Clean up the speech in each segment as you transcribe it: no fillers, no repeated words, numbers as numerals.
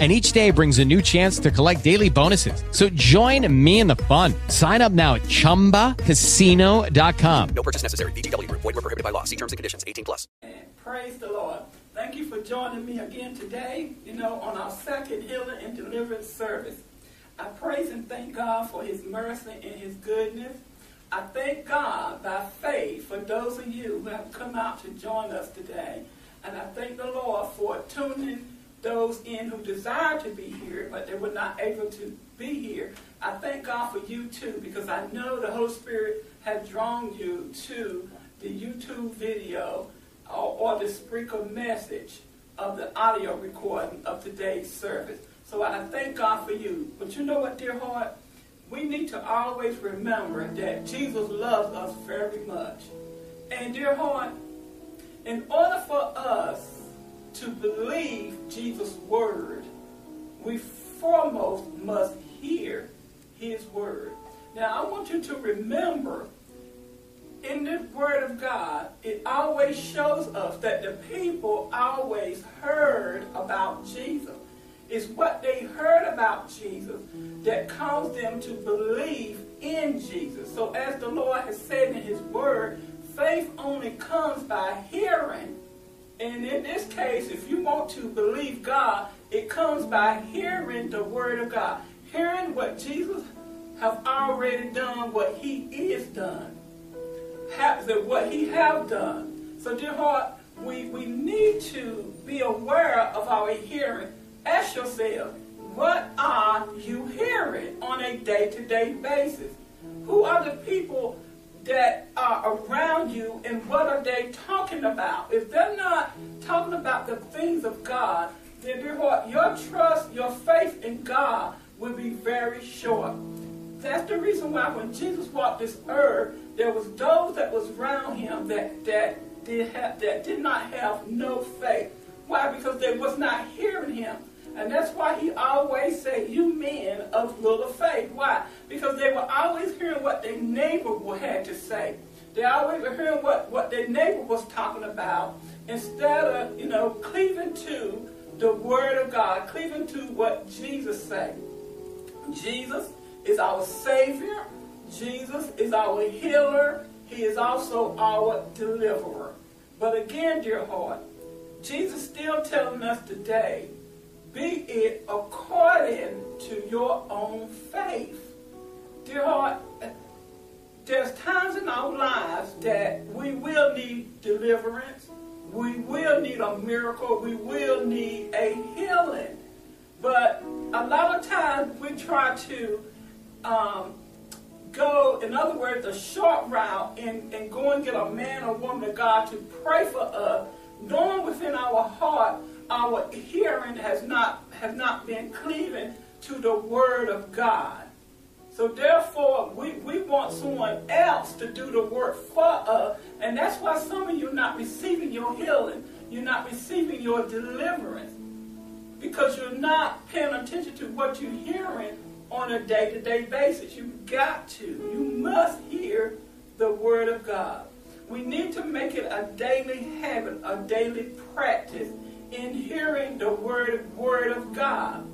And each day brings a new chance to collect daily bonuses. So join me in the fun. Sign up now at ChumbaCasino.com. No purchase necessary. VGW. Void where prohibited by law. See terms and conditions. 18 plus. Praise the Lord. Thank you for joining me again today, on our second healing and deliverance service. I praise and thank God for his mercy and his goodness. I thank God by faith for those of you who have come out to join us today. And I thank the Lord for tuning those in who desire to be here, but they were not able to be here. I thank God for you too, because I know the Holy Spirit has drawn you to the YouTube video or the Spreaker message of the audio recording of today's service. So I thank God for you. But you know what, dear heart? We need to always remember that Jesus loves us very much. And dear heart, in order for us to believe Jesus' word, we foremost must hear his word. Now, I want you to remember, in the word of God, it always shows us that the people always heard about Jesus. It's what they heard about Jesus that caused them to believe in Jesus. So as the Lord has said in his word, faith only comes by hearing. And in this case, if you want to believe God, it comes by hearing the word of God. Hearing what Jesus has already done, what he is done, what he have done. So dear heart, we need to be aware of our hearing. Ask yourself, what are you hearing on a day-to-day basis? Who are the people that are around you, and what are they talking about? If they're not talking about the things of God, then dear heart, your trust, your faith in God will be very short. That's the reason why when Jesus walked this earth, there was those that was around him that did not have no faith. Why? Because they was not hearing him. And that's why he always said, you men of little faith. Why? Because they were always hearing what their neighbor had to say. They always were hearing what their neighbor was talking about, instead of, cleaving to the word of God, cleaving to what Jesus said. Jesus is our Savior. Jesus is our healer. He is also our deliverer. But again, dear heart, Jesus still telling us today, be it according to your own faith. Dear heart, there's times in our lives that we will need deliverance. We will need a miracle. We will need a healing. But a lot of times we try to go, in other words, the short route and go and get a man or woman of God to pray for us, knowing within our heart our hearing has not been cleaving to the word of God. So therefore, we want someone else to do the work for us. And that's why some of you are not receiving your healing. You're not receiving your deliverance. Because you're not paying attention to what you're hearing on a day-to-day basis. You've got to. You must hear the word of God. We need to make it a daily habit, a daily practice, in hearing the word of God.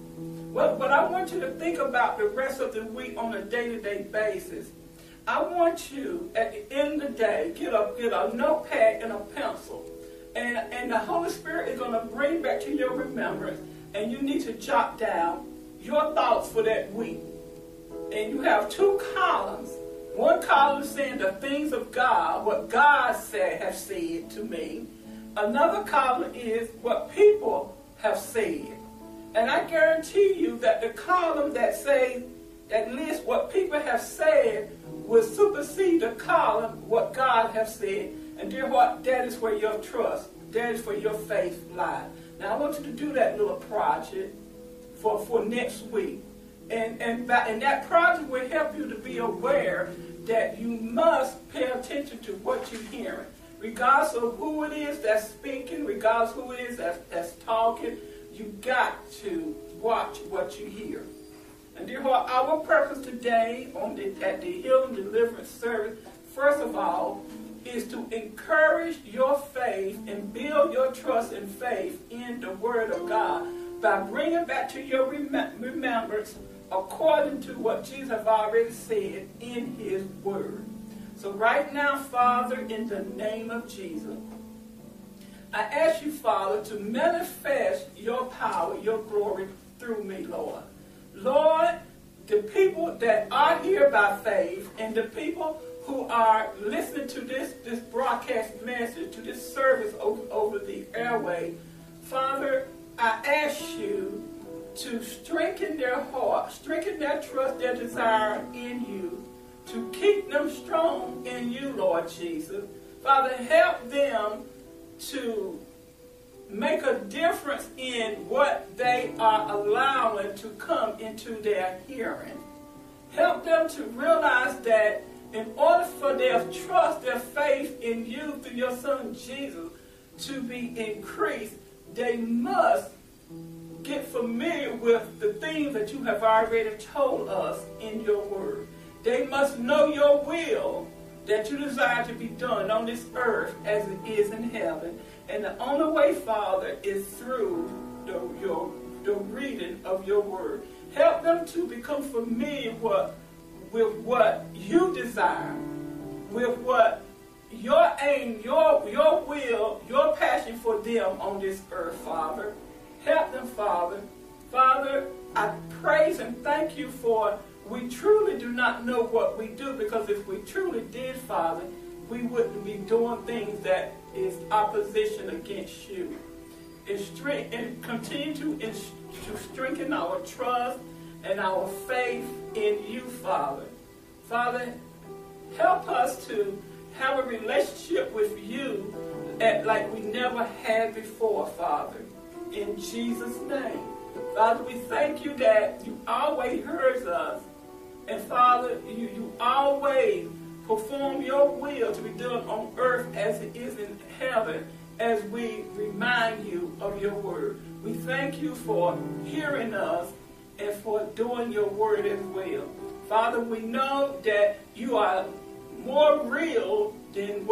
Well, what I want you to think about the rest of the week on a day-to-day basis, I want you, at the end of the day, get a notepad and a pencil. And the Holy Spirit is going to bring back to your remembrance, and you need to jot down your thoughts for that week. And you have two columns. One column saying the things of God, what God has said to me. Another column is what people have said. And I guarantee you that the column that lists what people have said will supersede the column what God has said. And dear heart, that is where your trust, that is where your faith lies. Now I want you to do that little project for next week. And that project will help you to be aware that you must pay attention to what you're hearing. regardless of who it is that's speaking, regardless of who it is that's talking, you got to watch what you hear. And dear heart, our purpose today at the Healing Deliverance Service, first of all, is to encourage your faith and build your trust and faith in the Word of God by bringing back to your remembrance according to what Jesus has already said in His Word. So right now, Father, in the name of Jesus, I ask you, Father, to manifest your power, your glory through me, Lord. Lord, the people that are here by faith and the people who are listening to this broadcast message, to this service over the airway, Father, I ask you to strengthen their heart, strengthen their trust, their desire in you, to keep them strong in you, Lord Jesus. Father, help them to make a difference in what they are allowing to come into their hearing. Help them to realize that in order for their trust, their faith in you through your Son Jesus to be increased, they must get familiar with the things that you have already told us in your word. They must know your will, that you desire to be done on this earth as it is in heaven. And the only way, Father, is through the reading of your word. Help them to become familiar with what you desire, with what your aim, your will, your passion for them on this earth, Father. Help them, Father. Father, I praise and thank you for we truly do not know what we do, because if we truly did, Father, we wouldn't be doing things that is opposition against you. And continue to strengthen our trust and our faith in you, Father. Father, help us to have a relationship with you like we never had before, Father. In Jesus' name. Father, we thank you that you always heard us. And Father, you always perform your will to be done on earth as it is in heaven, as we remind you of your word. We thank you for hearing us and for doing your word as well. Father, we know that you are more real than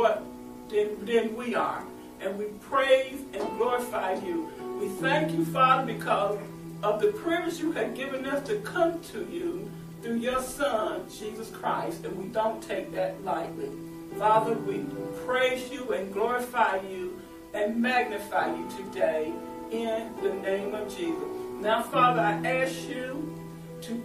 we are. And we praise and glorify you. We thank you, Father, because of the privilege you have given us to come to you through your Son, Jesus Christ, and we don't take that lightly. Father, we praise you and glorify you and magnify you today in the name of Jesus. Now, Father, I ask you to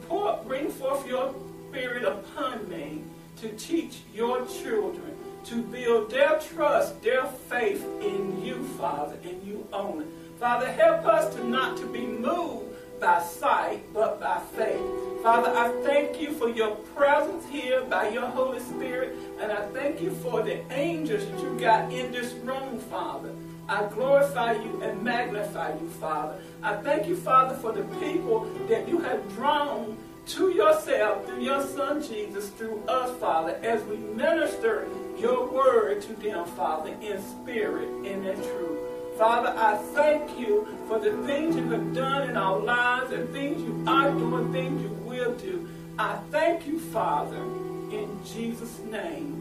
bring forth your Spirit upon me to teach your children, to build their trust, their faith in you, Father, and you only. Father, help us to not to be moved by sight, but by faith. Father, I thank you for your presence here by your Holy Spirit, and I thank you for the angels that you got in this room, Father. I glorify you and magnify you, Father. I thank you, Father, for the people that you have drawn to yourself through your Son Jesus, through us, Father, as we minister your word to them, Father, in spirit and in truth. Father, I thank you for the things you have done in our lives and things you are doing, things you will do. I thank you, Father, in Jesus' name.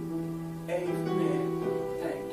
Amen. Thank you.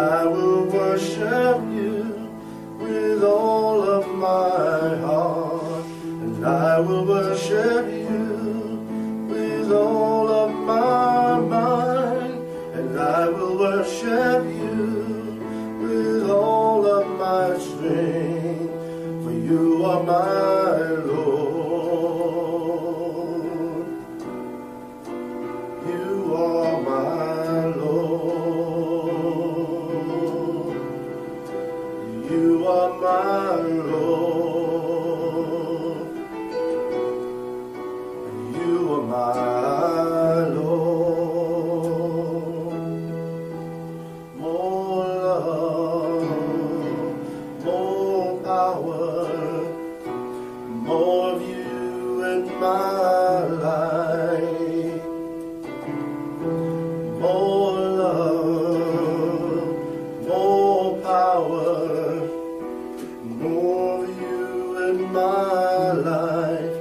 I will worship you with all of my strength. You are my Lord. You are my Lord. You are my Lord. You are my Lord. More love, more power. More of you in my life, more love, more power, more of you in my life,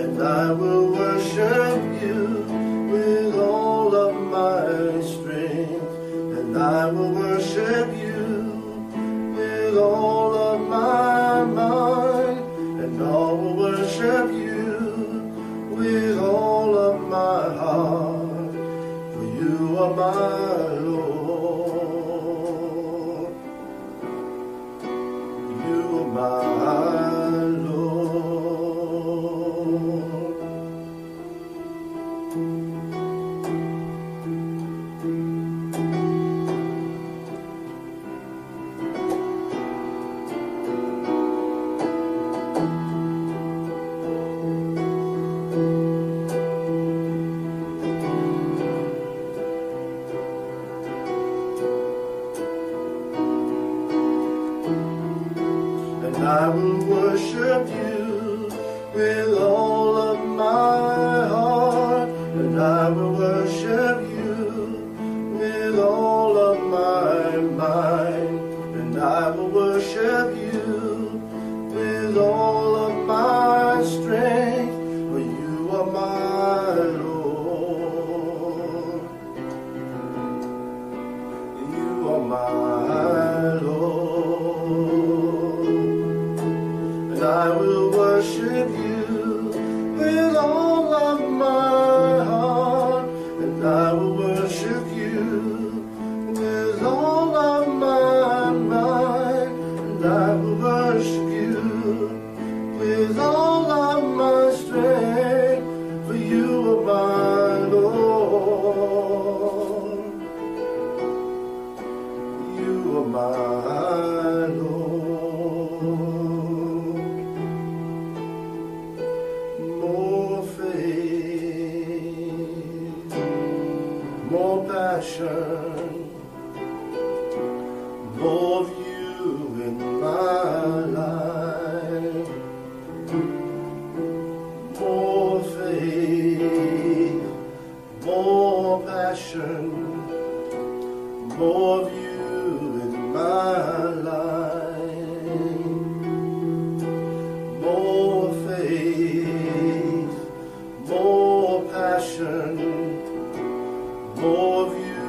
and I will worship you with all of my strength, and I will worship you with all of my mind. And I will worship you with all of my heart, for you are my Lord. You are my Lord. I will worship you with all of my heart, and I will worship you with all of my mind, and I will worship you with all of my strength, for you are my Lord. You are my Lord. I will worship you with all of my heart, and I will worship you with all of my mind, and I will worship you with all of my strength, for you are my Lord. You are my Lord. More of you in my life, more faith, more passion, more of you in my life, more faith, more passion, more of you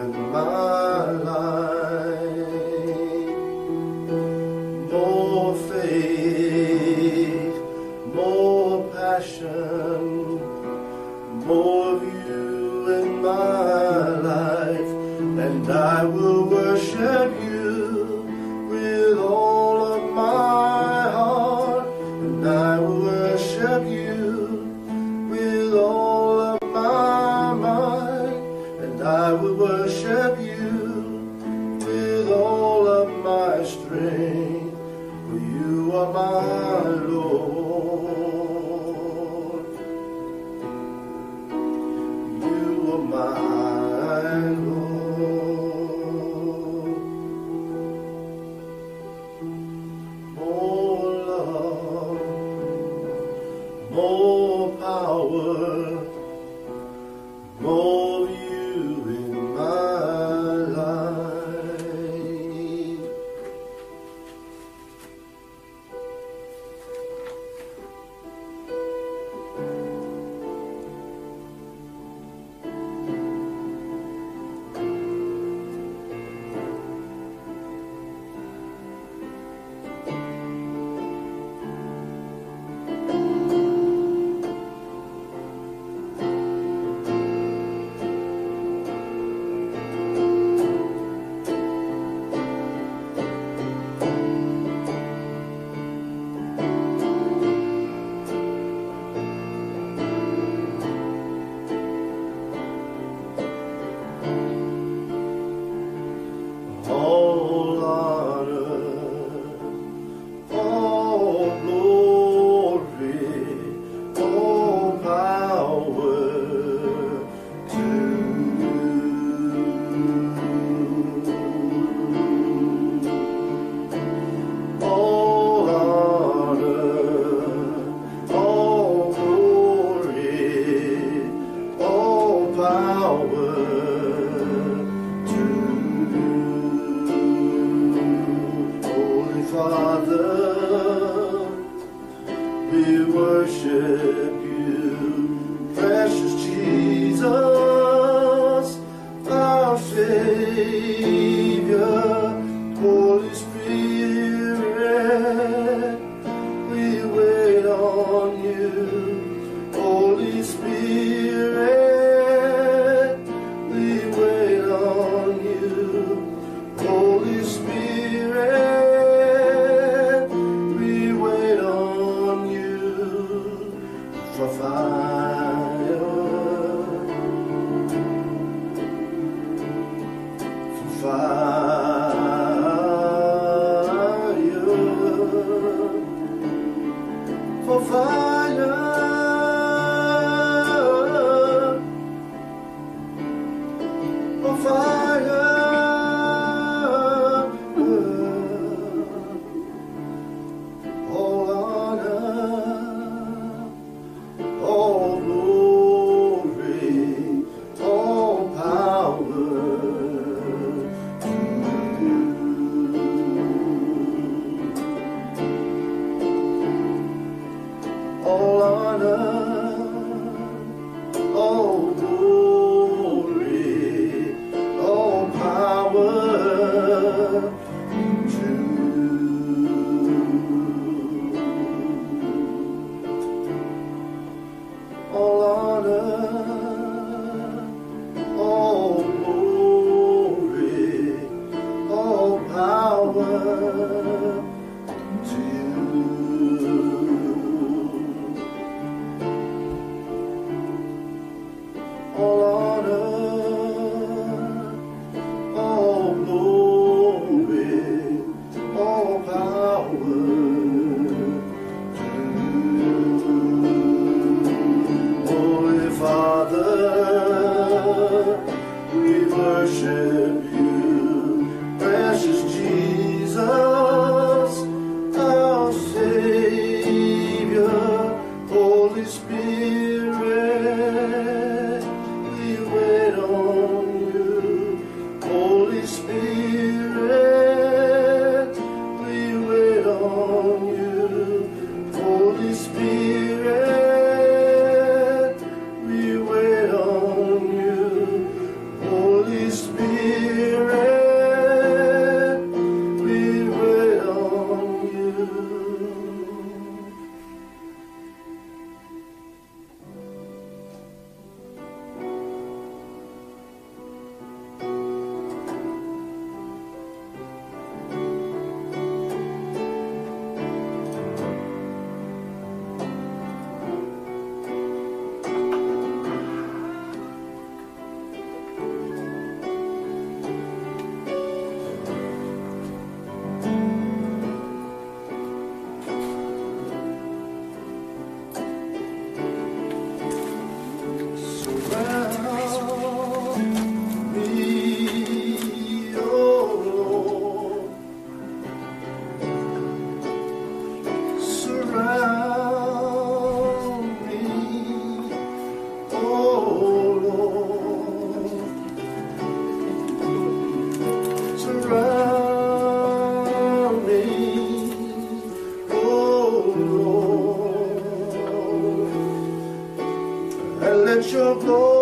in worship you, precious Jesus, our Savior, Holy Spirit, we wait on you, Holy Spirit, we wait on you, Holy Spirit. Surround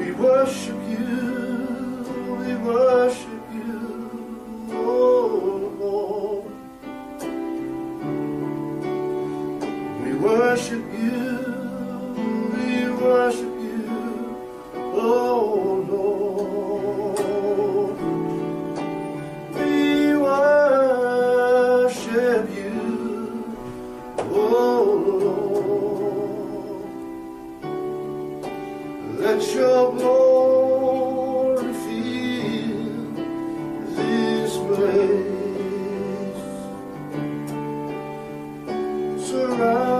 We worship you, we worship you, oh Lord. We worship you, we worship you, oh Lord. We worship you, oh Lord. Let your glory fill this place. Surround.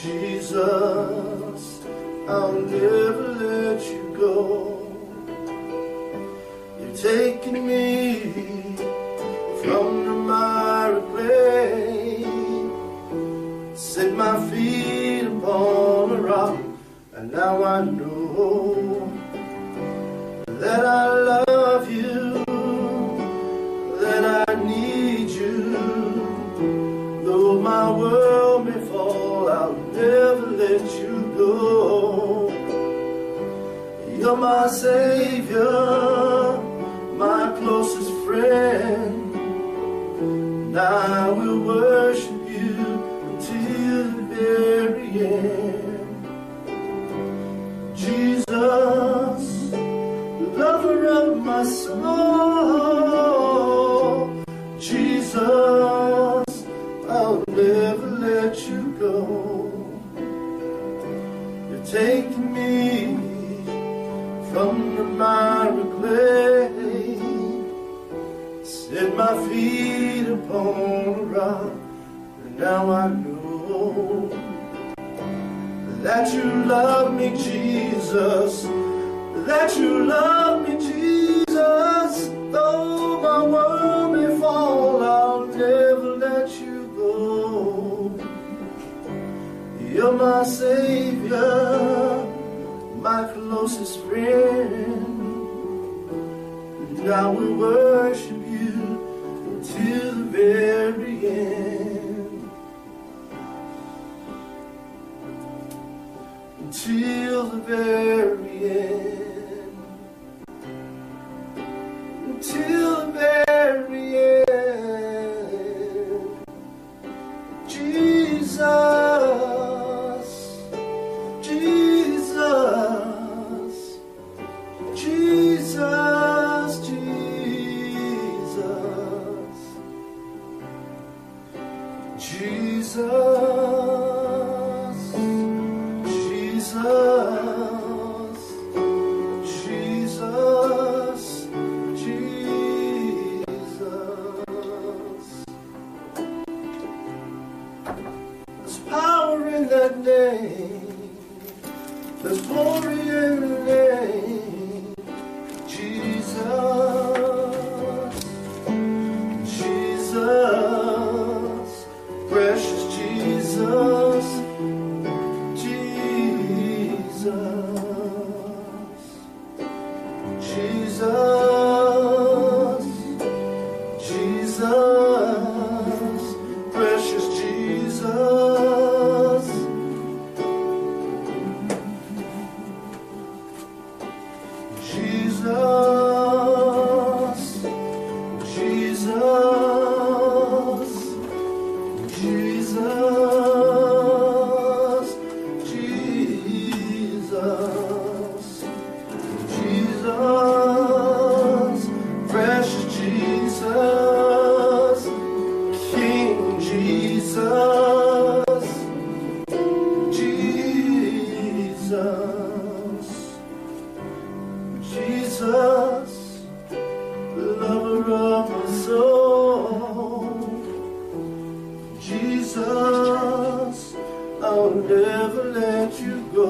Jesus,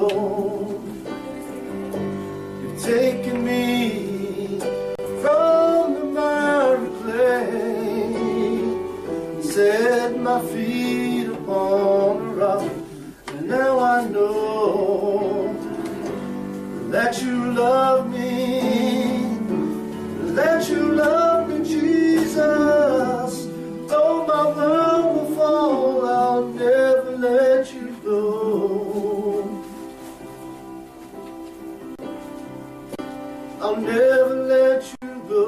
alone. You've taken me from the miry clay and set my feet upon a rock. And now I know that you love me, that you love me, Jesus. Though my world will fall, I'll never let you go. I'll never let you go.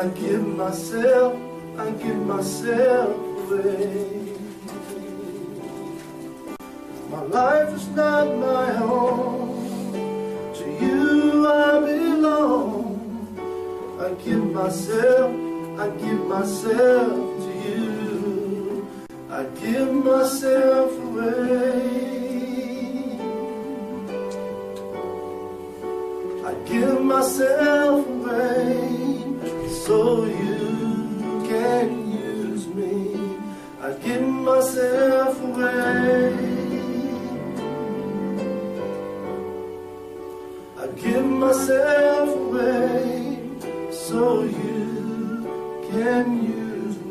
I give myself away. My life is not my own. To you I belong. I give myself to you. I give myself away. I give myself away so you can. I give myself away. I give myself away so you can use me.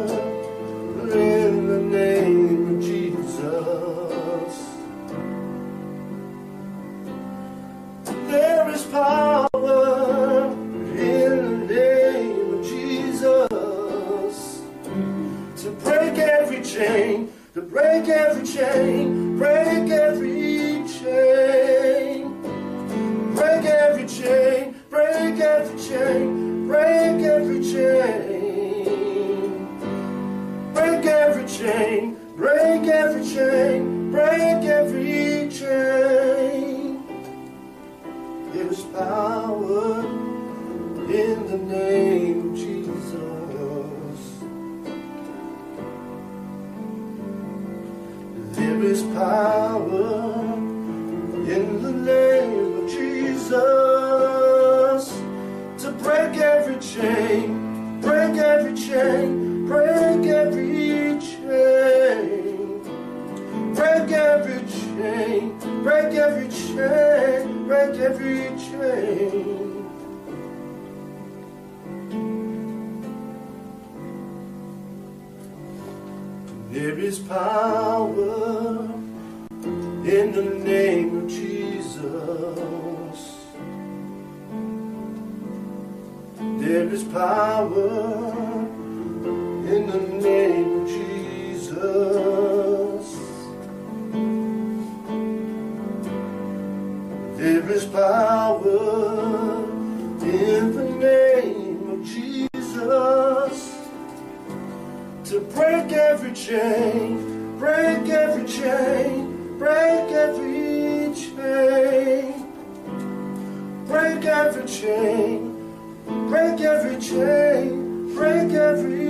There is power in the name of Jesus. power in the name of Jesus to break every chain, break every chain, break every chain, break every chain, break every chain, break every chain.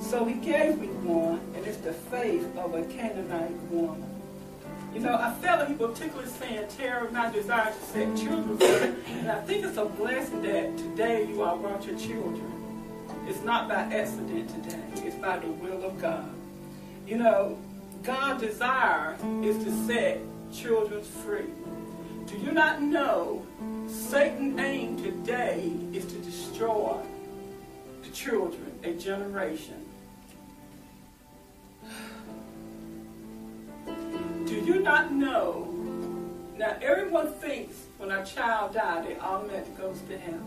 So he gave me one, and it's the faith of a Canaanite woman. You know, I felt people particularly saying, Terry, my desire to set children free. And I think it's a blessing that today you all brought your children. It's not by accident today. It's by the will of God. You know, God's desire is to set children free. Do you not know Satan's aim today is to destroy the children, a generation? Do you not know? Now everyone thinks when a child dies, they automatically goes to heaven.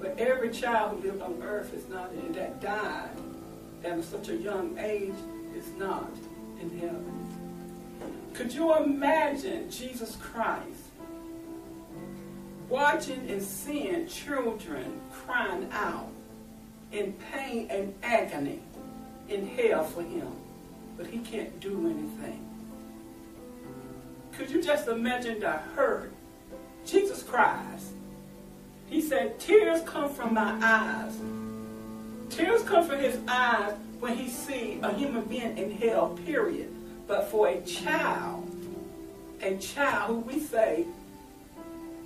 But every child who lived on earth is not, and that died at such a young age is not in heaven. Could you imagine Jesus Christ watching and seeing children crying out in pain and agony in hell for him, but he can't do anything? Could you just imagine the hurt? Jesus cries. He said, tears come from my eyes. Tears come from his eyes when he sees a human being in hell, period. But for a child who we say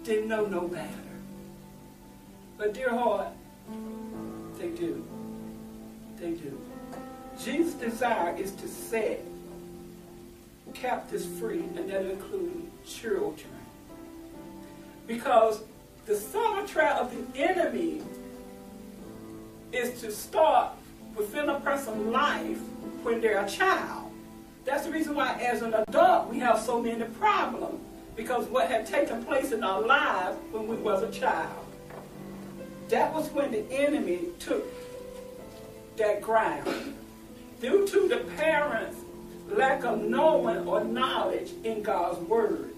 didn't know no better. But dear heart, they do. They do. Jesus' desire is to set captives free, and that includes children. Because the soundtrack of the enemy is to start within a person's life when they're a child. That's the reason why as an adult we have so many problems, because what had taken place in our lives when we was a child. That was when the enemy took that ground. Due to the parents' lack of knowing or knowledge in God's word.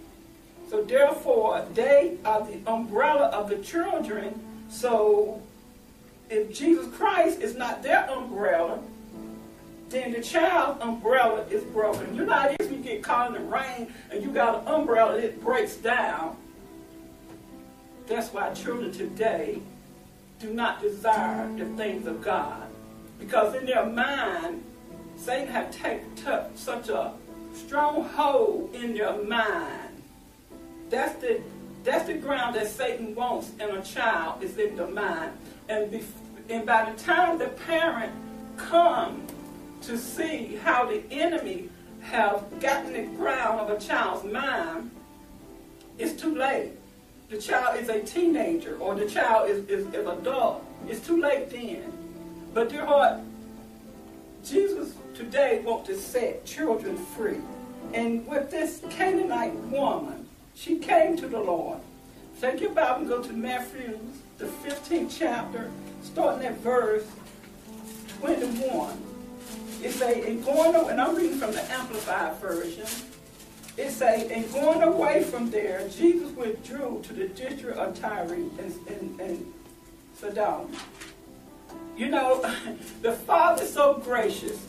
So therefore, they are the umbrella of the children So if Jesus Christ is not their umbrella, then the child's umbrella is broken. You know how it is when you get caught in the rain and you got an umbrella and it breaks down. That's why children today do not desire the things of God. Because in their mind, Satan have taken such a strong hold in their mind. That's the ground that Satan wants in a child, is in the mind. And by the time the parent comes to see how the enemy have gotten the ground of a child's mind, it's too late. The child is a teenager, or the child is adult. It's too late then. But dear heart, Jesus today wants to set children free. And with this Canaanite woman, she came to the Lord. Take your Bible and go to Matthew, the 15th chapter, starting at verse 21. It says, and I'm reading from the Amplified version. It says, and going away from there, Jesus withdrew to the district of Tyre and Sidon. You know, the Father is so gracious.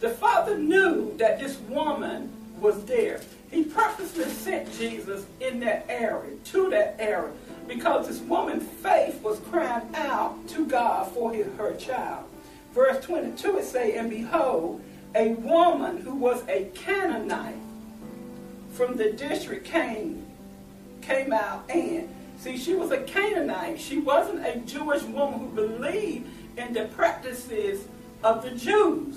The Father knew that this woman was there. He purposely sent Jesus in that area, to that area, because this woman's faith was crying out to God for her child. Verse 22, it says, and behold, a woman who was a Canaanite from the district came out. And see, she was a Canaanite. She wasn't a Jewish woman who believed in the practices of the Jews.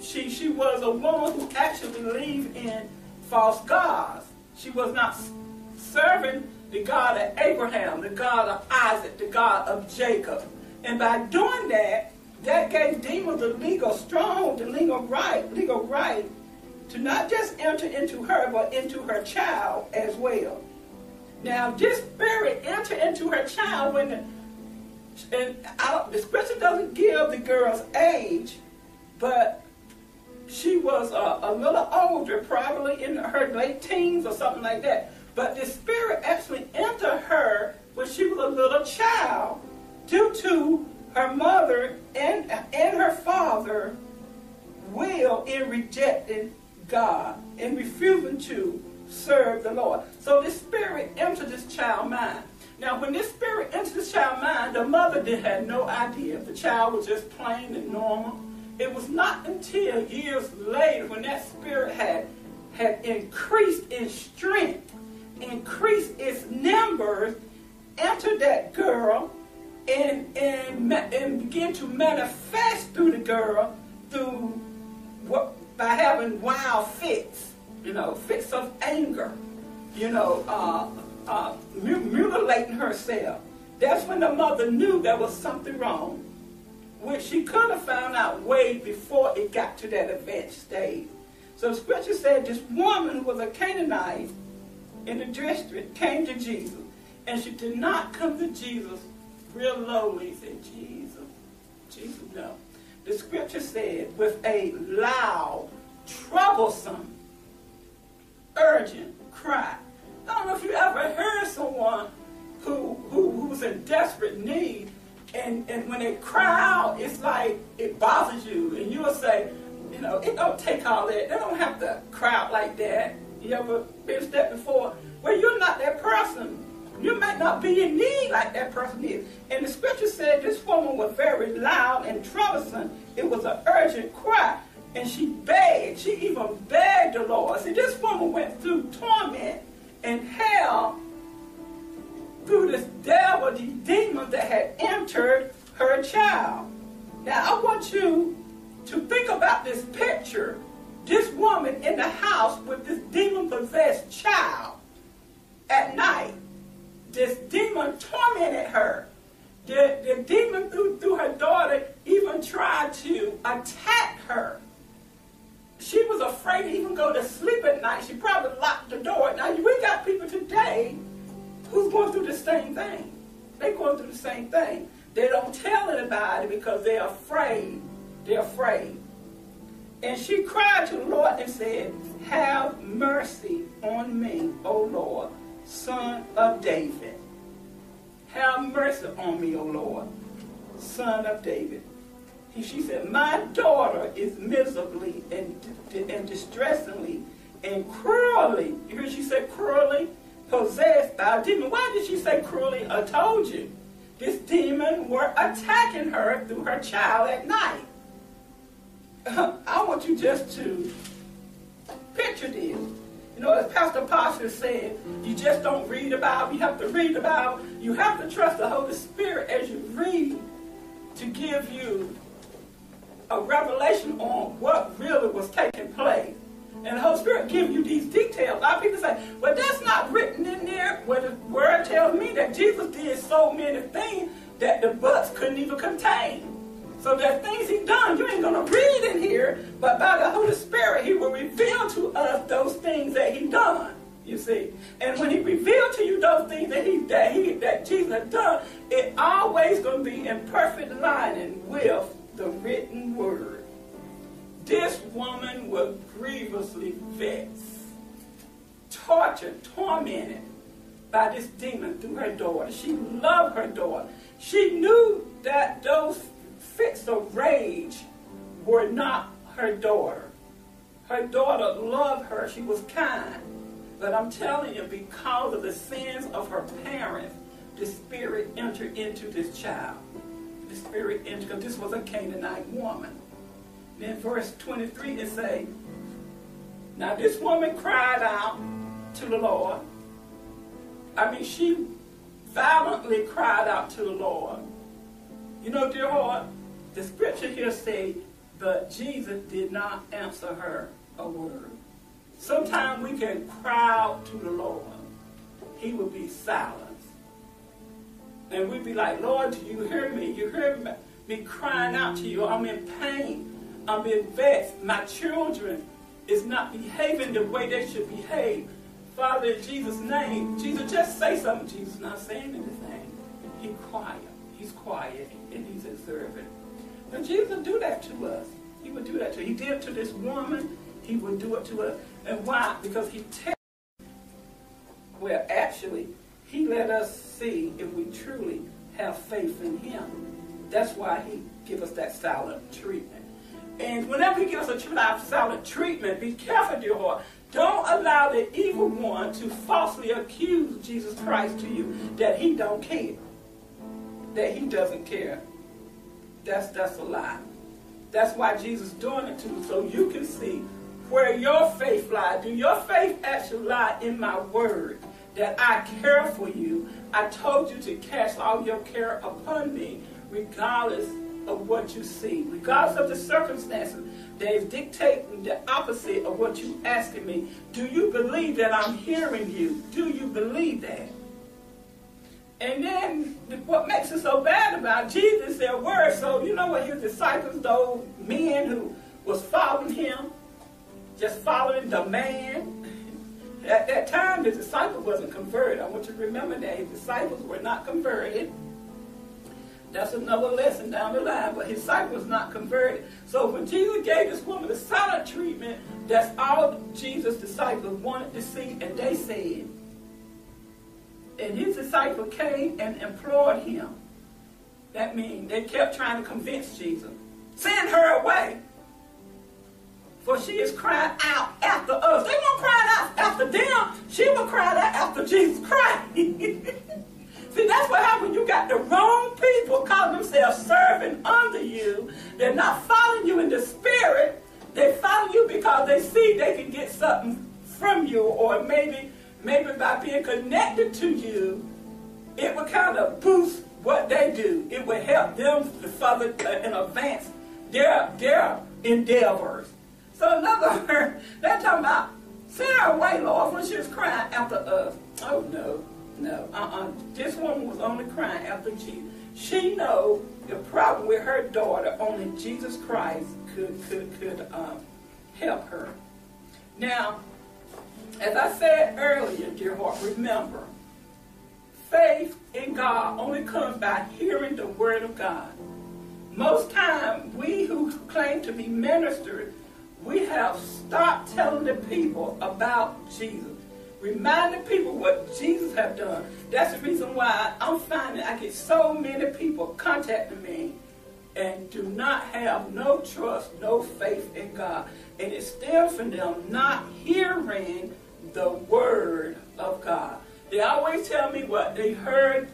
She was a woman who actually believed in false gods. She was not serving the God of Abraham, the God of Isaac, the God of Jacob. And by doing that, that gave demons the legal right to not just enter into her, but into her child as well. Now, this spirit entered into her child the scripture doesn't give the girl's age, but she was a little older, probably in her late teens or something like that. But the spirit actually entered her when she was a little child due to her mother and her father will in rejecting God and refusing to serve the Lord. So this spirit entered this child's mind. Now when this spirit entered the child's mind, the mother had no idea. The child was just plain and normal. It was not until years later when that spirit had increased in strength, increased its numbers, entered that girl and began to manifest through the girl by having wild fits, fits of anger, mutilating herself. That's when the mother knew there was something wrong, which she could have found out way before it got to that advanced stage. So the scripture said this woman who was a Canaanite in the district came to Jesus, and she did not come to Jesus real lowly and said, Jesus, no. The scripture said, with a loud, troublesome, urgent cry. I don't know if you ever heard someone who's in desperate need, and when they cry out, it's like it bothers you, and you'll say, it don't take all that. They don't have to cry out like that. You ever been that before? Well, you're not that person. You might not be in need like that person is. And the scripture said this woman was very loud and troublesome. It was an urgent cry. And she begged. She even begged the Lord. See, this woman went through torment and hell through this devil, these demons that had entered her child. Now, I want you to think about this picture. This woman in the house with this demon-possessed child at night. This demon tormented her. The demon through her daughter even tried to attack her. She was afraid to even go to sleep at night. She probably locked the door. Now, we got people today who's going through the same thing. They're going through the same thing. They don't tell anybody because they're afraid. They're afraid. And she cried to the Lord and said, "Have mercy on me, O Lord, Son of David. Have mercy on me, O Lord, son of David. She said, my daughter is miserably and distressingly and cruelly. You hear she said cruelly? Possessed by a demon. Why did she say cruelly? I told you. This demon were attacking her through her child at night. I want you just to picture this. You know, as Pastor Pasha said, you just don't read the Bible. You have to read the Bible. You have to trust the Holy Spirit as you read to give you a revelation on what really was taking place. And the Holy Spirit gives you these details. A lot of people say, well, that's not written in there. Well, the Word tells me that Jesus did so many things that the books couldn't even contain. So there are things He done you ain't going to read in here, but by the Holy Spirit He will reveal to us those things that He done, you see. And when He revealed to you those things that Jesus done, it always going to be in perfect aligning with the written Word. This woman was grievously vexed, tortured, tormented by this demon through her daughter. She loved her daughter. She knew that those fits of rage were not her daughter. Her daughter loved her. She was kind. But I'm telling you, because of the sins of her parents, the spirit entered into this child. The spirit entered, because this was a Canaanite woman. Then verse 23, it says, now this woman cried out to the Lord. I mean, she violently cried out to the Lord. You know, dear Lord, the scripture here says, but Jesus did not answer her a word. Sometimes we can cry out to the Lord. He will be silent. And we'd be like, Lord, do you hear me? You hear me? Me crying out to you. I'm in pain. I'm being vexed. My children is not behaving the way they should behave. Father, in Jesus' name, Jesus, just say something. Jesus not saying anything. He's quiet. He's quiet, and he's observant. But Jesus will do that to us. He will do that to us. He did it to this woman. He will do it to us. And why? Because he tells us. Well, actually, he let us see if we truly have faith in him. That's why he gives us that silent treatment. And whenever he gives us a silent treatment, be careful, dear heart. Don't allow the evil one to falsely accuse Jesus Christ to you that he don't care, that he doesn't care. That's a lie. That's why Jesus is doing it to you, so you can see where your faith lies. Do your faith actually lie in my word, that I care for you? I told you to cast all your care upon me, regardless of what you see, regardless of the circumstances that is dictating the opposite of what you're asking me. Do you believe that I'm hearing you? Do you believe that? And then what makes it so bad about Jesus, their word, so you know what his disciples, those men who was following him, just following the man. At that time, the disciples wasn't converted. I want you to remember that his disciples were not converted. That's another lesson down the line, but his disciples was not converted. So when Jesus gave this woman the silent treatment, that's all Jesus' disciples wanted to see, and they said. And his disciple came and implored him. That means they kept trying to convince Jesus. Send her away, for she is crying out after us. They won't cry out after them. She will cry out after Jesus Christ. See, that's what happens when you got the wrong people calling themselves serving under you. They're not following you in the spirit. They follow you because they see they can get something from you, or maybe by being connected to you, it will kind of boost what they do. It will help them to further and advance their endeavors. So in other words, they're talking about, send her away, Lord, when she was crying after us. Oh, no. No, this woman was only crying after Jesus. She know the problem with her daughter. Only Jesus Christ could help her. Now, as I said earlier, dear heart, remember, faith in God only comes by hearing the word of God. Most times, we who claim to be ministers, we have stopped telling the people about Jesus. reminding people what Jesus have done. That's the reason why I'm finding I get so many people contacting me and do not have no trust, no faith in God. And it's still from them not hearing the word of God. They always tell me what they heard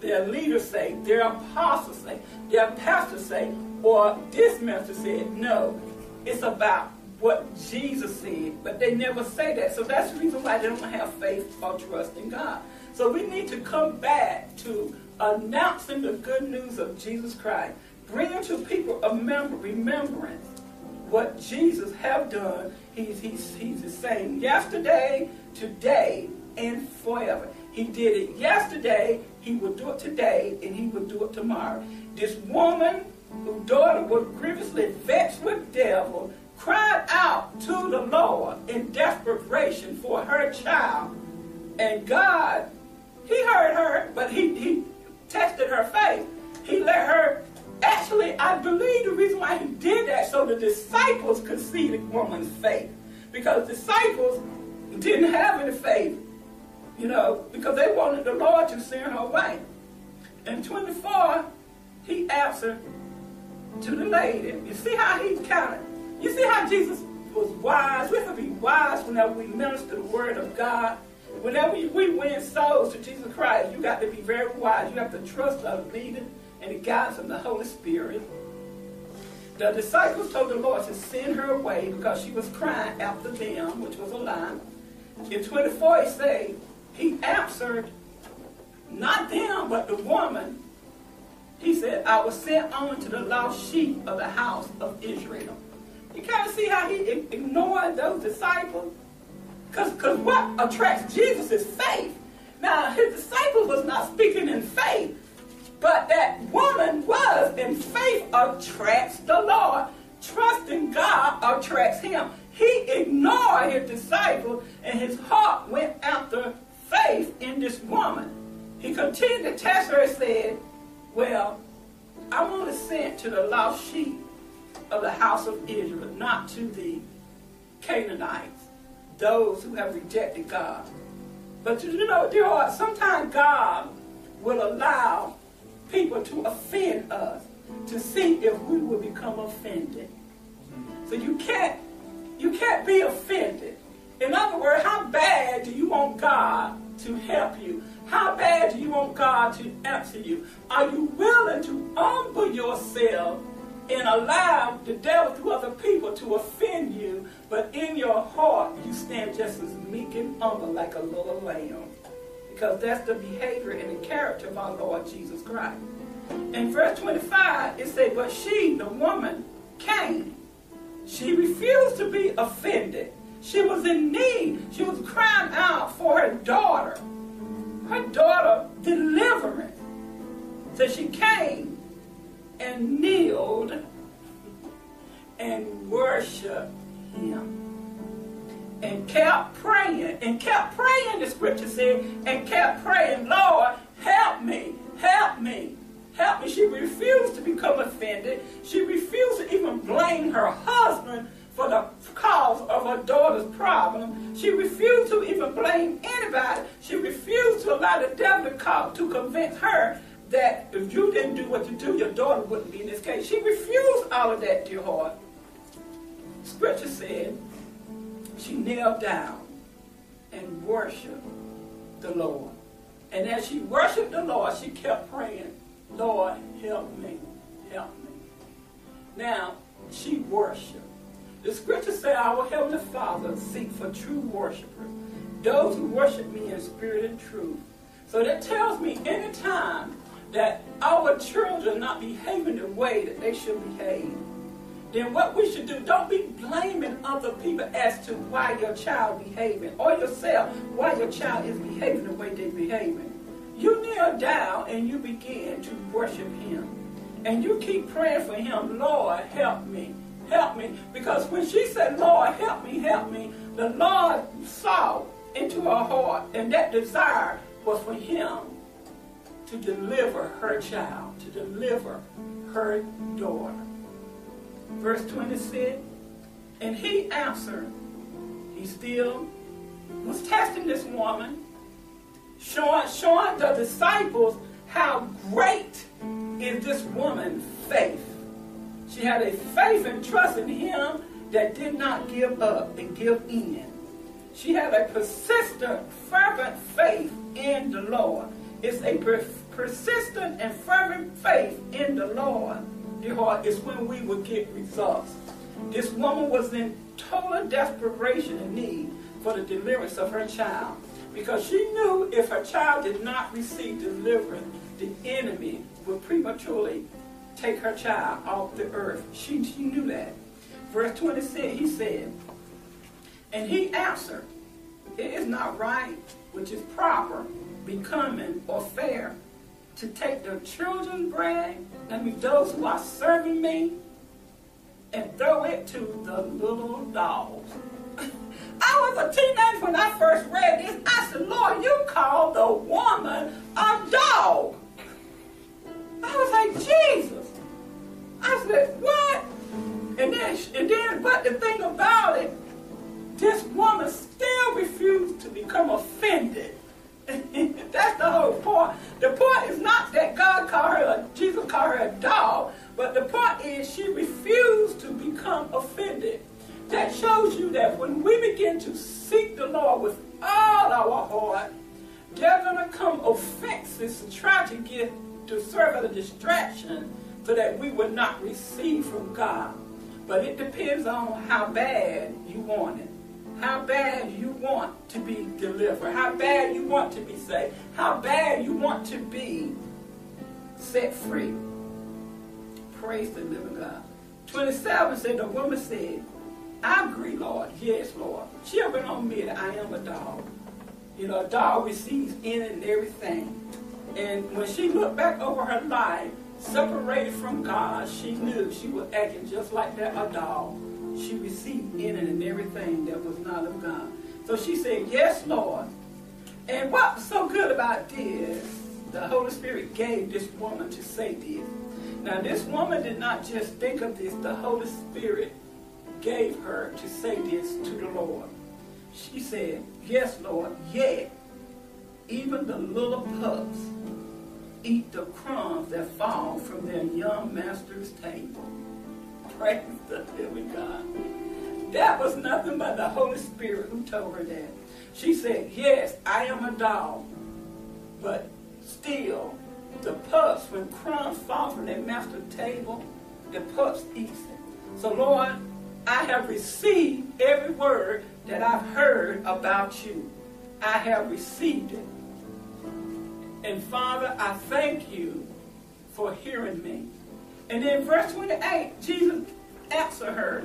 their leaders say, their apostles say, their pastors say, or this minister said. No, it's about what Jesus said, but they never say that. So that's the reason why they don't have faith or trust in God. So we need to come back to announcing the good news of Jesus Christ, bringing to people a remembrance what Jesus have done. He's the same yesterday, today, and forever. He did it yesterday, he will do it today, and he will do it tomorrow. This woman whose daughter was grievously vexed with devil cried out to the Lord in desperation for her child. And God, he heard her, but he tested her faith. He let her, actually, I believe the reason why he did that, so the disciples could see the woman's faith. Because disciples didn't have any faith, you know, because they wanted the Lord to send her away. In 24, he answered to the lady. You see how he counted. You see how Jesus was wise. We have to be wise whenever we minister the word of God. Whenever we win souls to Jesus Christ, you got to be very wise. You have to trust the leading and the guidance of the Holy Spirit. The disciples told the Lord to send her away because she was crying after them, which was a lie. In 24, he said, he answered, not them, but the woman. He said, I was sent on to the lost sheep of the house of Israel. You kind of see how he ignored those disciples? Because what attracts Jesus is faith. Now, his disciples was not speaking in faith, but that woman was, and faith attracts the Lord. Trusting God attracts him. He ignored his disciples, and his heart went after faith in this woman. He continued to test her and said, well, I'm only sent to the lost sheep of the house of Israel, not to the Canaanites, those who have rejected God. But you know, dear heart, sometimes God will allow people to offend us to see if we will become offended. So you can't be offended. In other words, how bad do you want God to help you? How bad do you want God to answer you? Are you willing to humble yourself and allow the devil through other people to offend you, but in your heart you stand just as meek and humble like a little lamb? Because that's the behavior and the character of our Lord Jesus Christ. In verse 25, it says, but she, the woman, came. She refused to be offended. She was in need. She was crying out for her daughter. Her daughter deliverance. So she came and kneeled and worshiped him. And kept praying. And kept praying, the scripture said. And kept praying, Lord, help me. Help me. Help me. She refused to become offended. She refused to even blame her husband for the cause of her daughter's problem. She refused to even blame anybody. She refused to allow the devil to convince her that if you didn't do what you do, your daughter wouldn't be in this case. She refused all of that, dear heart. Scripture said she knelt down and worshiped the Lord. And as she worshiped the Lord, she kept praying, Lord, help me, help me. Now, she worshiped. The scripture said, our Heavenly Father seek for true worshipers, those who worship me in spirit and truth. So that tells me any time that our children are not behaving the way that they should behave, then what we should do, don't be blaming other people as to why your child behaving, or yourself, why your child is behaving the way they're behaving. You kneel down and you begin to worship him. And you keep praying for him, Lord, help me, help me. Because when she said, Lord, help me, the Lord saw into her heart, and that desire was for him to deliver her child, to deliver her daughter. Verse 26, and he answered, he still was testing this woman, showing the disciples how great is this woman's faith. She had a faith and trust in him that did not give up and give in. She had a persistent, fervent faith in the Lord. It's a persistent and fervent faith in the Lord. The heart is when we will get results. This woman was in total desperation and need for the deliverance of her child, because she knew if her child did not receive deliverance, the enemy would prematurely take her child off the earth. She knew that. Verse 26, he said, and he answered, it is not right, which is proper, becoming, or fair, to take the children's bread, that means those who are serving me, and throw it to the little dogs. I was a teenager when I first read this. I said, Lord, you called the woman a dog. I was like, Jesus. I said, what? And then, but the thing about it, this woman still refused to become offended. That's the whole point. The point is not that Jesus called her a dog, but the point is she refused to become offended. That shows you that when we begin to seek the Lord with all our heart, there's going to come offenses to try to get to serve as a distraction so that we would not receive from God. But it depends on how bad you want it. How bad you want to be delivered, how bad you want to be saved, how bad you want to be set free. Praise the living God. 27 said, the woman said, I agree, Lord. Yes, Lord. Children on me, I am a dog. You know, a dog receives in and everything. And when she looked back over her life, separated from God, she knew she was acting just like that, a dog. She received in and everything that was not of God. So she said, yes, Lord. And what's so good about this, the Holy Spirit gave this woman to say this. Now, this woman did not just think of this. The Holy Spirit gave her to say this to the Lord. She said, yes, Lord, yet even the little pups eat the crumbs that fall from their young master's table. Praise the living God. That was nothing but the Holy Spirit who told her that. She said, yes, I am a dog, but still, the pups, when crumbs fall from their master's table, the pups eat it. So, Lord, I have received every word that I've heard about you. I have received it. And, Father, I thank you for hearing me. And then verse 28, Jesus answered her.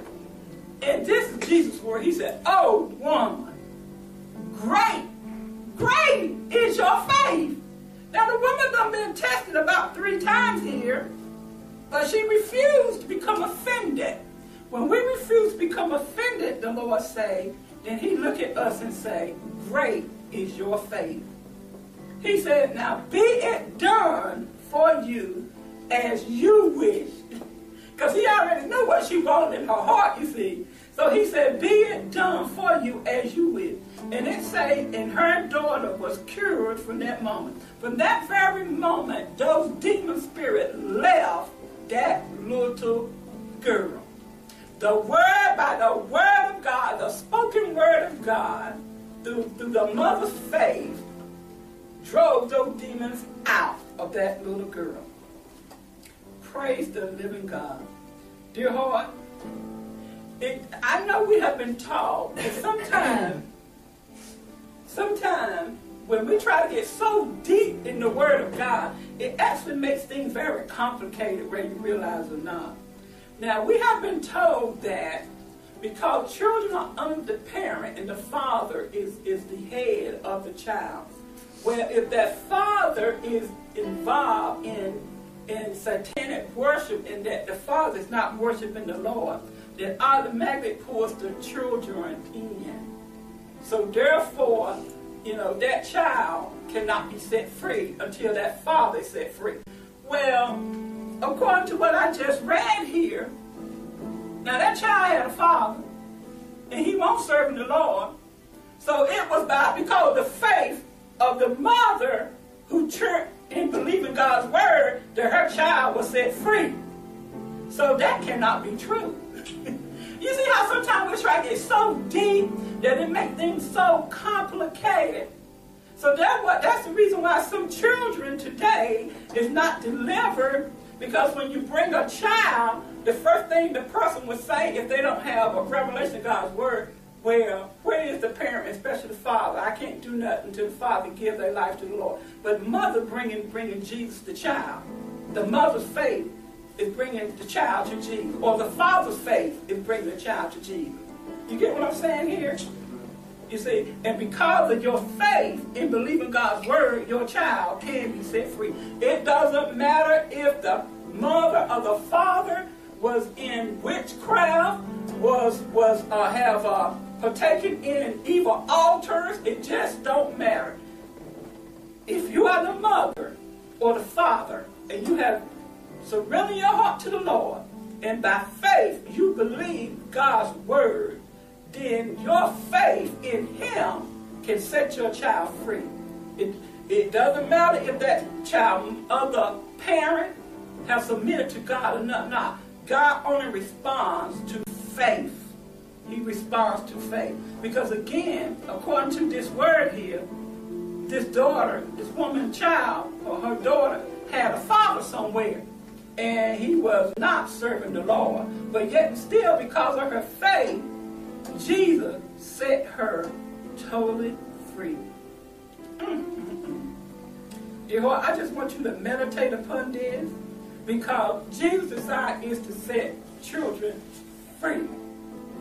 And this is Jesus' word. He said, oh, woman, great is your faith. Now, the woman done been tested about 3 times here, but she refused to become offended. When we refuse to become offended, the Lord say, then he look at us and say, great is your faith. He said, now be it done for you as you wish. Because he already knew what she wanted in her heart, you see. So he said, be it done for you as you wish. And it said, and her daughter was cured from that moment. From that very moment, those demon spirits left that little girl. The word, by the word of God, the spoken word of God, through the mother's faith, drove those demons out of that little girl. Praise the living God. Dear heart, I know we have been taught that sometimes when we try to get so deep in the Word of God, it actually makes things very complicated, whether you realize or not. Now, we have been told that because children are under the parent and the father is the head of the child, well, if that father is involved in satanic worship and that the father is not worshiping the Lord, that automatically pulls the children in. So therefore, that child cannot be set free until that father is set free. Well, according to what I just read here, now that child had a father, and he won't serve the Lord. So it was because the faith of the mother who turned and believed in God's word that her child was set free. So that cannot be true. You see how sometimes we try to get so deep that it makes things so complicated. So that's the reason why some children today is not delivered, because when you bring a child, the first thing the person would say if they don't have a revelation of God's word, well, where is the parent, especially the father? I can't do nothing until the father gives their life to the Lord. But mother bringing Jesus the child. The mother's faith is bringing the child to Jesus. Or the father's faith is bringing the child to Jesus. You get what I'm saying here? You see, and because of your faith in believing God's word, your child can be set free. It doesn't matter if the mother or the father was in witchcraft, have partaken in evil altars. It just don't matter. If you are the mother or the father, and you have surrendered your heart to the Lord, and by faith you believe God's word, then your faith in him can set your child free. It doesn't matter if that child, other parent, has submitted to God or not. Nah. God only responds to faith. He responds to faith. Because again, according to this word here, this daughter, this woman's child, or her daughter, had a father somewhere. And he was not serving the Lord. But yet still, because of her faith, Jesus set her totally free. Dear Lord, I just want you to meditate upon this, because Jesus' desire is to set children free,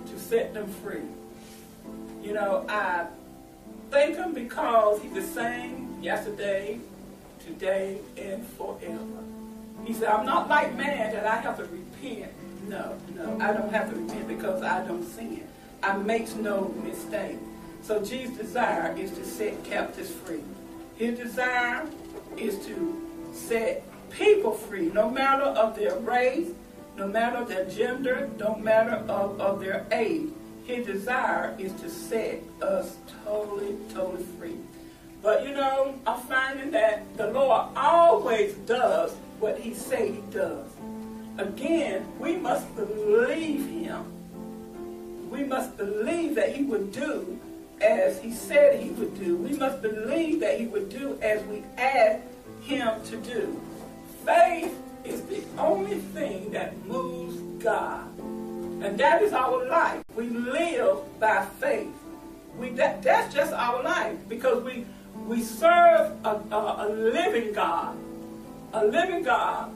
to set them free. You know, I thank him because he's the same yesterday, today, and forever. He said, I'm not like man that I have to repent. No, I don't have to repent because I don't sin. I make no mistake. So Jesus' desire is to set captives free. His desire is to set people free, no matter of their race, no matter of their gender, no matter of their age. His desire is to set us totally, totally free. But you know, I'm finding that the Lord always does what he says he does. Again, we must believe him. We must believe that he would do as he said he would do. We must believe that he would do as we asked him to do. Faith is the only thing that moves God. And that is our life. We live by faith. That's just our life, because we serve a living God. A living God.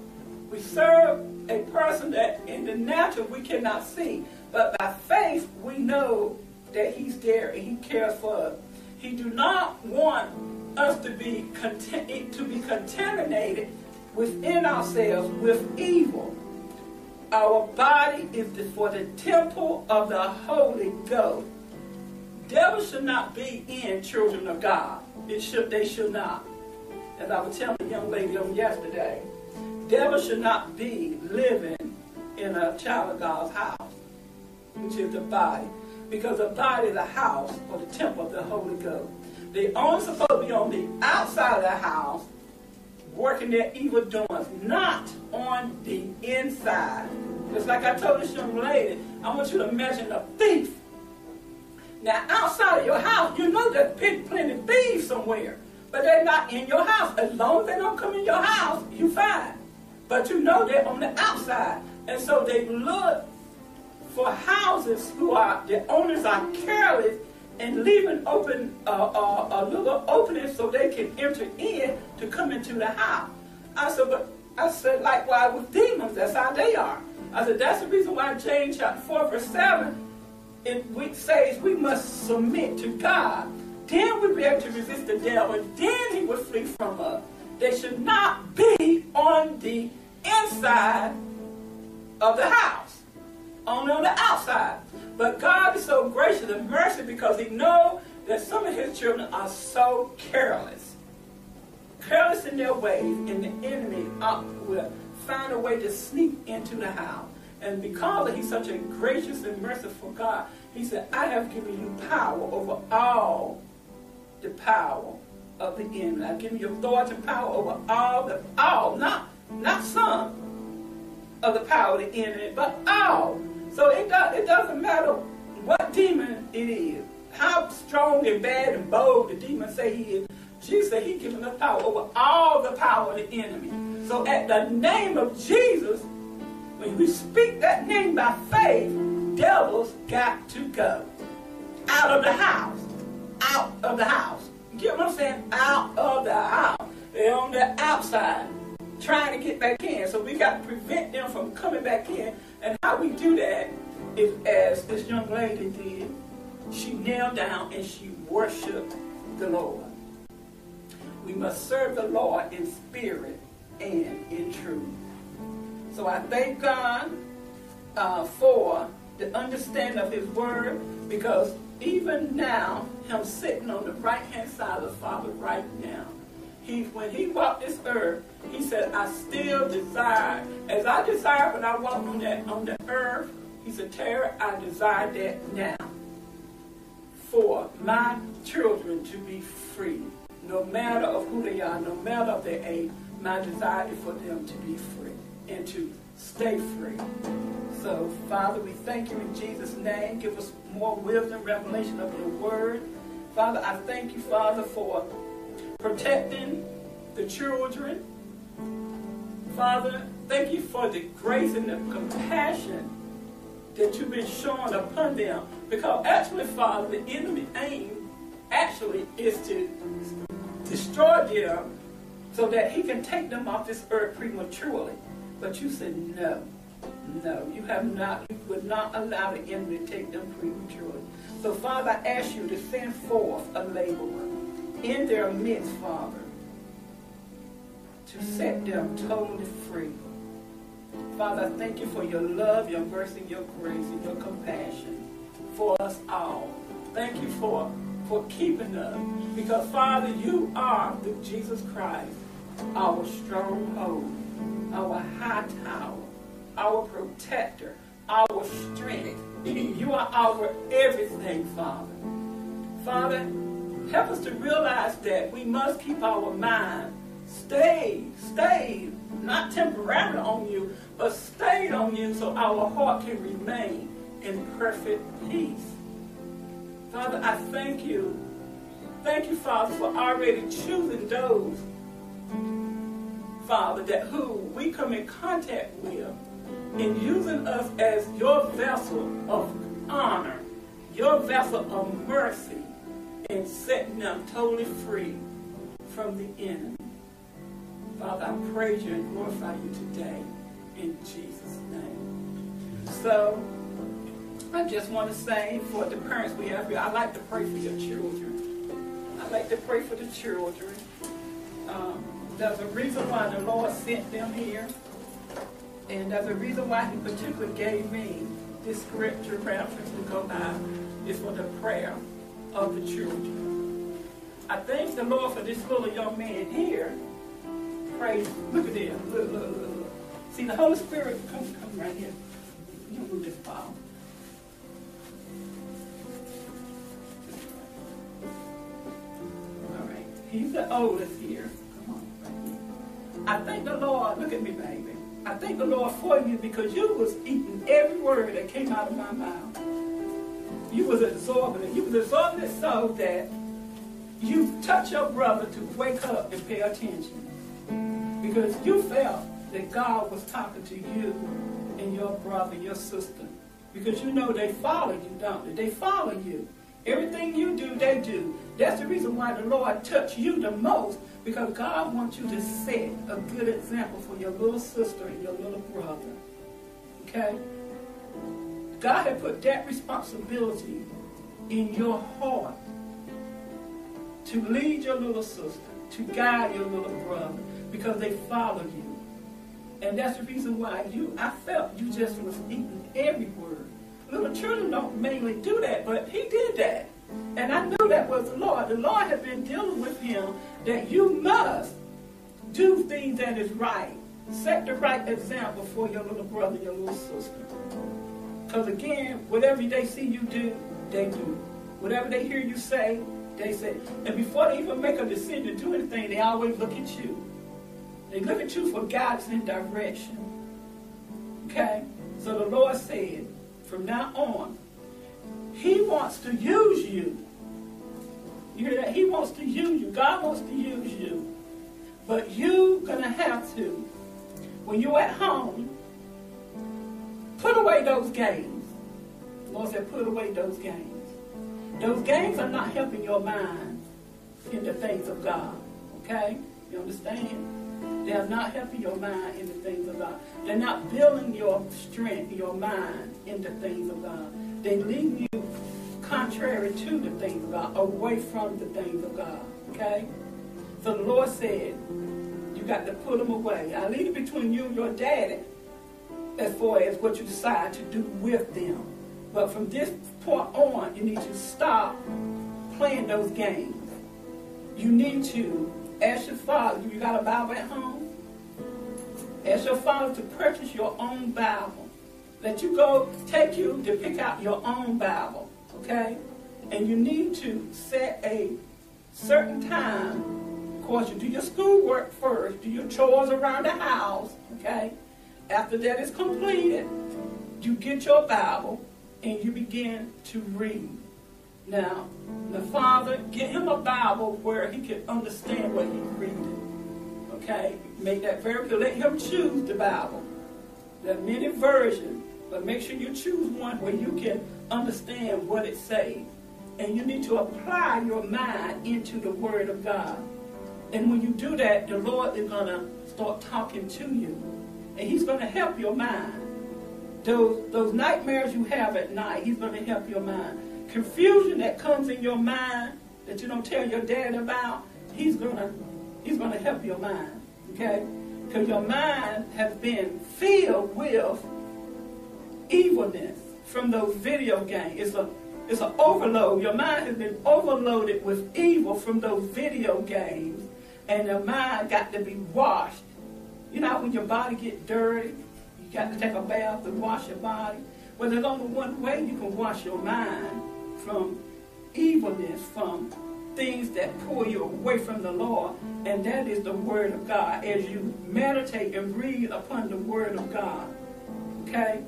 We serve a person that in the natural we cannot see. But by faith, we know that he's there and he cares for us. He do not want us to be contaminated within ourselves with evil. Our body is for the temple of the Holy Ghost. Devil should not be in children of God. They should not. As I was telling the young lady on yesterday, devil should not be living in a child of God's house, which is the body, because the body is a house or the temple of the Holy Ghost. They only supposed to be on the outside of the house, working their evil doings, not on the inside. Just like I told this young lady, I want you to imagine a thief. Now, outside of your house, you know there's plenty of thieves somewhere, but they're not in your house. As long as they don't come in your house, you fine. But you know they're on the outside, and so they look for houses who are, their owners are careless and leaving open a little opening so they can enter in to come into the house. I said, likewise with demons, that's how they are. I said, that's the reason why James chapter 4:7, it says we must submit to God. Then we'll be able to resist the devil, and then he will flee from us. They should not be on the inside of the house, only on the outside. But God is so gracious and merciful, because he knows that some of his children are so careless. Careless in their ways, and the enemy will find a way to sneak into the house. And because he's such a gracious and merciful God, he said, I have given you power over all the power of the enemy. I've given you authority and power over all, not some of the power of the enemy, but all. So it doesn't matter what demon it is, how strong and bad and bold the demon say he is. Jesus said he's given us power over all the power of the enemy. So at the name of Jesus, when we speak that name by faith, devils got to go. Out of the house. Out of the house. You get what I'm saying? Out of the house. They're on the outside trying to get back in. So we got to prevent them from coming back in. And how we do that is as this young lady did. She knelt down and she worshiped the Lord. We must serve the Lord in spirit and in truth. So I thank God for the understanding of his word, because even now, him sitting on the right-hand side of the Father right now, when he walked this earth, he said, I still desire, as I desire when I walk on the earth, he said, Tara, I desire that now for my children to be free, no matter of who they are, no matter of their age, my desire is for them to be free and to stay free. So, Father, we thank you in Jesus' name. Give us more wisdom, revelation of your word. Father, I thank you, Father, for protecting the children. Father, thank you for the grace and the compassion that you've been showing upon them. Because actually, Father, the enemy's aim actually is to destroy them so that he can take them off this earth prematurely. But you said, no, no, you would not allow the enemy to take them prematurely. So, Father, I ask you to send forth a laborer in their midst, Father, to set them totally free. Father, I thank you for your love, your mercy, your grace, and your compassion for us all. Thank you for keeping us, because, Father, you are, through Jesus Christ, our stronghold, our high tower, our protector, our strength. You are our everything, Father. Father, help us to realize that we must keep our mind stayed, not temporarily on you, but stayed on you so our heart can remain in perfect peace. Father, I thank you. Thank you, Father, for already choosing those, Father, that who we come in contact with and using us as your vessel of honor, your vessel of mercy, and setting them totally free from the enemy. Father, I praise you and glorify you today in Jesus' name. So, I just want to say for the parents we have here, I like to pray for your children. I like to pray for the children. There's a reason why the Lord sent them here. And there's a reason why he particularly gave me this scripture reference to go by. It's for the prayer of the children. I thank the Lord for this little young man here. Praise. Look at this. Look. See, the Holy Spirit, come right here. You move this ball. All right. He's the oldest here. I thank the Lord, look at me, baby. I thank the Lord for you, because you was eating every word that came out of my mouth. You was absorbing it. You was absorbing it so that you touched your brother to wake up and pay attention. Because you felt that God was talking to you and your brother, your sister. Because you know they follow you, don't they? They follow you. Everything you do, they do. That's the reason why the Lord touched you the most, because God wants you to set a good example for your little sister and your little brother. Okay? God had put that responsibility in your heart to lead your little sister, to guide your little brother, because they follow you. And that's the reason why I felt you just was eating every word. Little children don't mainly do that, but he did that. And I knew that was the Lord. The Lord had been dealing with him that you must do things that is right. Set the right example for your little brother, your little sister. Because again, whatever they see you do, they do. Whatever they hear you say, they say. And before they even make a decision to do anything, they always look at you. They look at you for guidance and direction. Okay? So the Lord said, from now on, He wants to use you. You hear that? He wants to use you. God wants to use you. But you're going to have to, when you're at home, put away those games. The Lord said, put away those games. Those games are not helping your mind in the things of God. Okay? You understand? They are not helping your mind in the things of God. They're not building your strength, your mind, in the things of God. They lead you contrary to the things of God, away from the things of God. Okay? So the Lord said, you got to put them away. I leave it between you and your daddy as far as what you decide to do with them. But from this point on, you need to stop playing those games. You need to ask your father, you got a Bible at home? Ask your father to purchase your own Bible. Let you go, take you to pick out your own Bible. Okay? And you need to set a certain time. Of course, you do your schoolwork first. Do your chores around the house. Okay? After that is completed, you get your Bible and you begin to read. Now, the father, get him a Bible where he can understand what he's reading. Okay? Make that very clear. Let him choose the Bible. There are many versions, but make sure you choose one where you can understand what it says. And you need to apply your mind into the Word of God. And when you do that, the Lord is going to start talking to you. And He's going to help your mind. Those nightmares you have at night, He's going to help your mind. Confusion that comes in your mind that you don't tell your dad about, He's going to help your mind. Okay? Because your mind has been filled with evilness from those video games. It's an overload. Your mind has been overloaded with evil from those video games. And your mind got to be washed. You know when your body gets dirty? You got to take a bath and wash your body. Well, there's only one way you can wash your mind from evilness, from things that pull you away from the Lord, and that is the Word of God. As you meditate and read upon the Word of God, okay?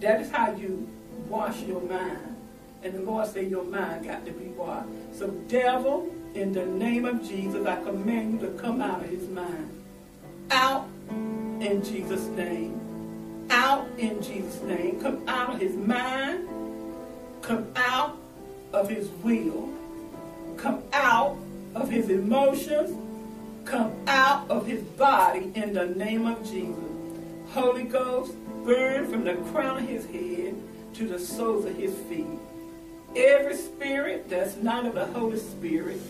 That is how you wash your mind. And the Lord said your mind got to be washed. So devil, in the name of Jesus, I command you to come out of his mind. Out in Jesus' name. Out in Jesus' name. Come out of his mind. Come out of his will. Come out of his emotions. Come out of his body in the name of Jesus. Holy Ghost, burn from the crown of his head to the soles of his feet. Every spirit that's not of the Holy Spirit,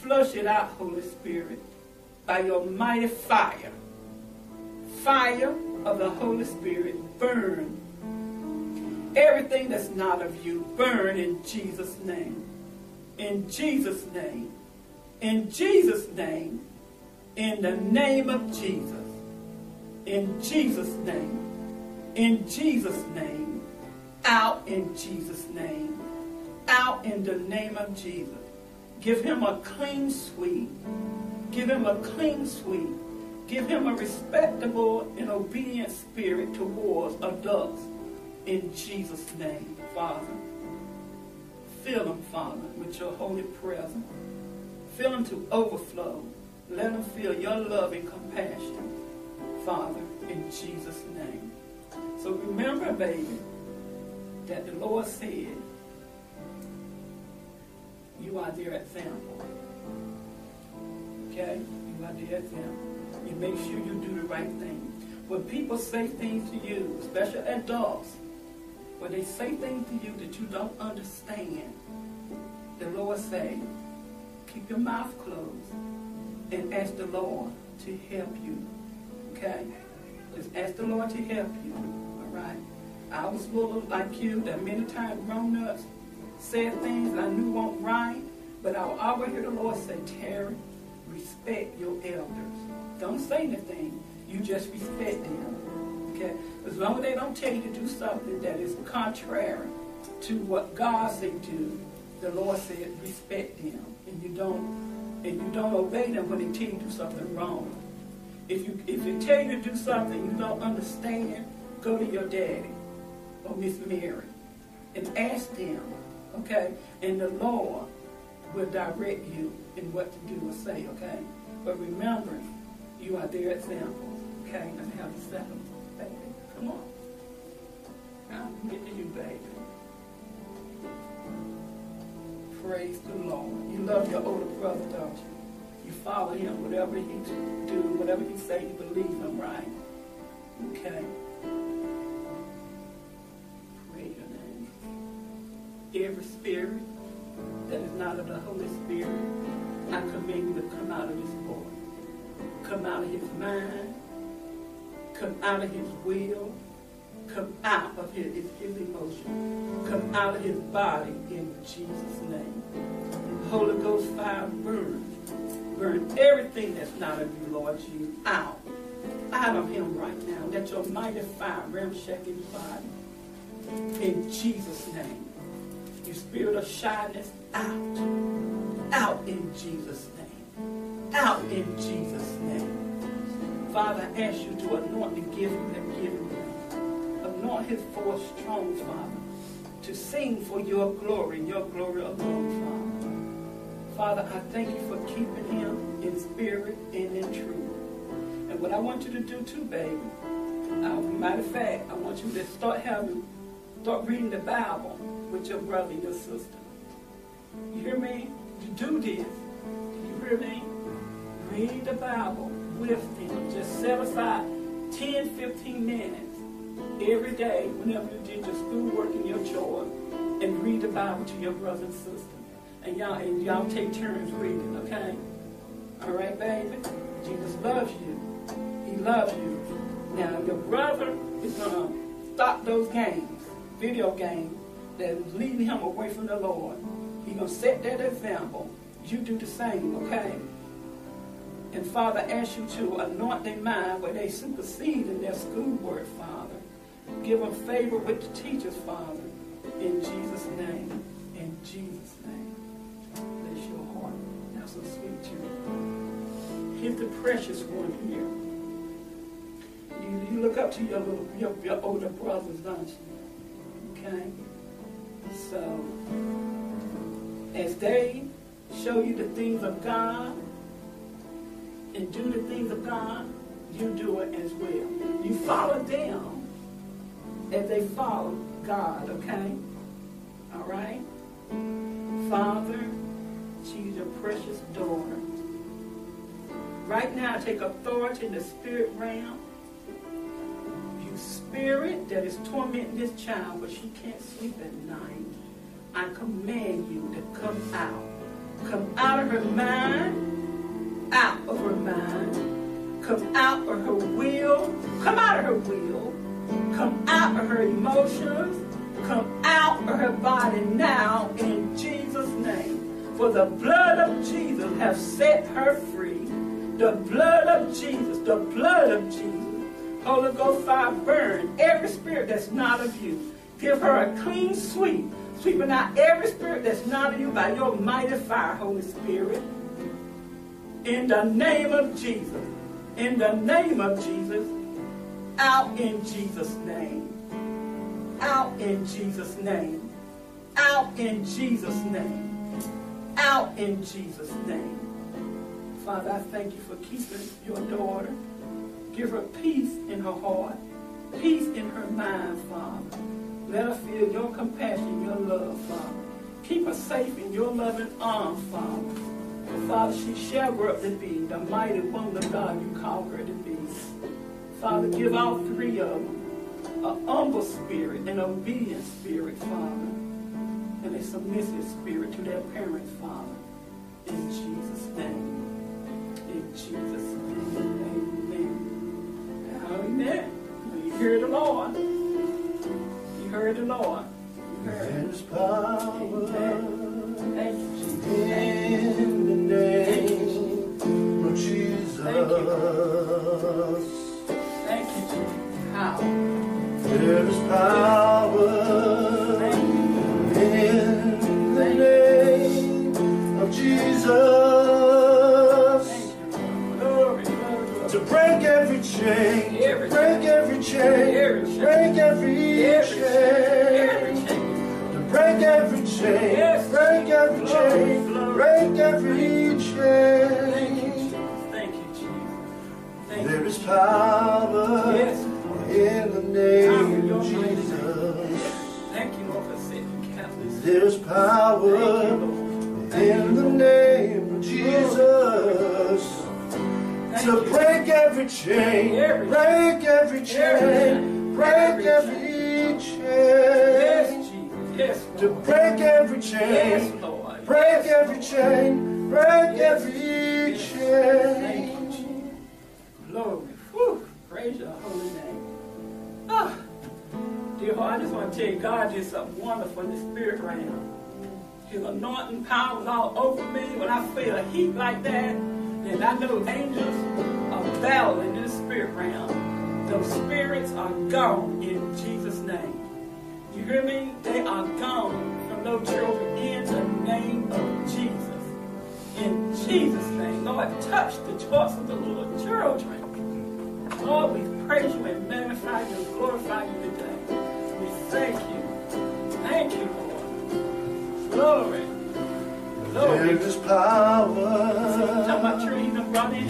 flush it out, Holy Spirit, by your mighty fire. Fire of the Holy Spirit, burn. Everything that's not of you, burn in Jesus' name. In Jesus' name. In Jesus' name. In the name of Jesus. In Jesus' name. In Jesus' name. Out in Jesus' name. Out in the name of Jesus. Give him a clean sweep. Give him a clean sweep. Give him a respectable and obedient spirit towards adults in Jesus' name, Father. Fill them, Father, with your holy presence. Fill them to overflow. Let them feel your love and compassion, Father, in Jesus' name. So remember, baby, that the Lord said, you are their example. Okay? You are their example. You make sure you do the right thing. When people say things to you, especially adults, when they say things to you that you don't understand, the Lord say, keep your mouth closed and ask the Lord to help you. Okay? Just ask the Lord to help you. All right? I was little like you that many times grown-ups said things I knew weren't right, but I would always hear the Lord say, Terry, respect your elders. Don't say anything. You just respect them. Okay? As long as they don't tell you to do something that is contrary to what God say do, the Lord said respect them. And you don't obey them when they tell you to do something wrong. If they tell you to do something you don't understand, go to your daddy or Miss Mary and ask them, okay? And the Lord will direct you in what to do or say, okay? But remember, you are their examples, okay? And have to set them, baby. Come on. I'm getting you, baby. Praise the Lord. You love your older brother, don't you? You follow him, whatever he do, whatever he say, you believe him, right? Okay. Praise your name. Every spirit that is not of the Holy Spirit, I command you to come out of this boy. Come out of his mind. Come out of his will. Come out of his emotion. Come out of his body in Jesus' name. Holy Ghost fire, burn. Burn everything that's not of you, Lord Jesus, out. Out of him right now. Let your mighty fire ramshack his body. In Jesus' name. Your spirit of shyness, out. Out in Jesus' name. Out in Jesus' name. Father, I ask you to anoint the gift you have given me. Anoint his voice strong, Father, to sing for your glory alone, Father. Father, I thank you for keeping him in spirit and in truth. And what I want you to do too, baby, matter of fact, I want you to start reading the Bible with your brother and your sister. You hear me? You do this. You hear me? Read the Bible with them. Just set aside 10, 15 minutes. Every day, whenever you did your schoolwork and your chores, and read the Bible to your brother and sister. And y'all take turns reading, okay? All right, baby? Jesus loves you. He loves you. Now, your brother is going to stop those games, video games, that is leading him away from the Lord. He's going to set that example. You do the same, okay? And, Father, I ask you to anoint their mind where they supersede in their schoolwork, Father. Give them favor with the teachers, Father, in Jesus' name, in Jesus' name. Bless your heart. That's so sweet to you. Here's the precious one here. You look up to your older brothers, don't you? Okay? So, as they show you the things of God and do the things of God, you do it as well. You follow them as they follow God, okay? All right? Father, she's your precious daughter. Right now, take authority in the spirit realm. You spirit that is tormenting this child, but she can't sleep at night, I command you to come out. Come out of her mind, out of her mind. Come out of her will, come out of her will. Come out of her emotions. Come out of her body now in Jesus' name. For the blood of Jesus has set her free. The blood of Jesus, the blood of Jesus. Holy Ghost fire, burn every spirit that's not of you. Give her a clean sweep, sweeping out every spirit that's not of you by your mighty fire, Holy Spirit. In the name of Jesus. In the name of Jesus. Out in Jesus' name. Out in Jesus' name. Out in Jesus' name. Out in Jesus' name. Father, I thank you for keeping your daughter. Give her peace in her heart. Peace in her mind, Father. Let her feel your compassion, your love, Father. Keep her safe in your loving arms, Father. Father, she shall grow up to be the mighty woman of God you call her to be. Father, give all three of them a humble spirit, an obedient spirit, Father, and a submissive spirit to their parents, Father. In Jesus' name. In Jesus' name. Amen. Amen. You hear the Lord. You heard the Lord. You heard the Lord. Amen. Thank you, Jesus. In the name of Jesus. Thank you. In the name of Jesus, to break every chain, break every chain, break every chain, to break every chain, break every chain, break every chain. Thank you, Jesus. There is power in the name of Jesus. Thank you, Lord, for saving Catholics. There's power in the name of Jesus to break every chain, break every chain, break every chain. To break every chain, break every chain, break every chain. Glory, praise your holy name. Ah. Dear heart, I just want to tell you, God did something wonderful in the spirit realm. His anointing power was all over me. When I feel a heat like that, then I know angels are battling in the spirit realm. Those spirits are gone in Jesus' name. You hear me? They are gone from those children in the name of Jesus. In Jesus' name, Lord, touch the choice of the little children. Lord, we praise you and magnify you and glorify you today. We thank you. Thank you, Lord. Glory. Glory. There is power in the name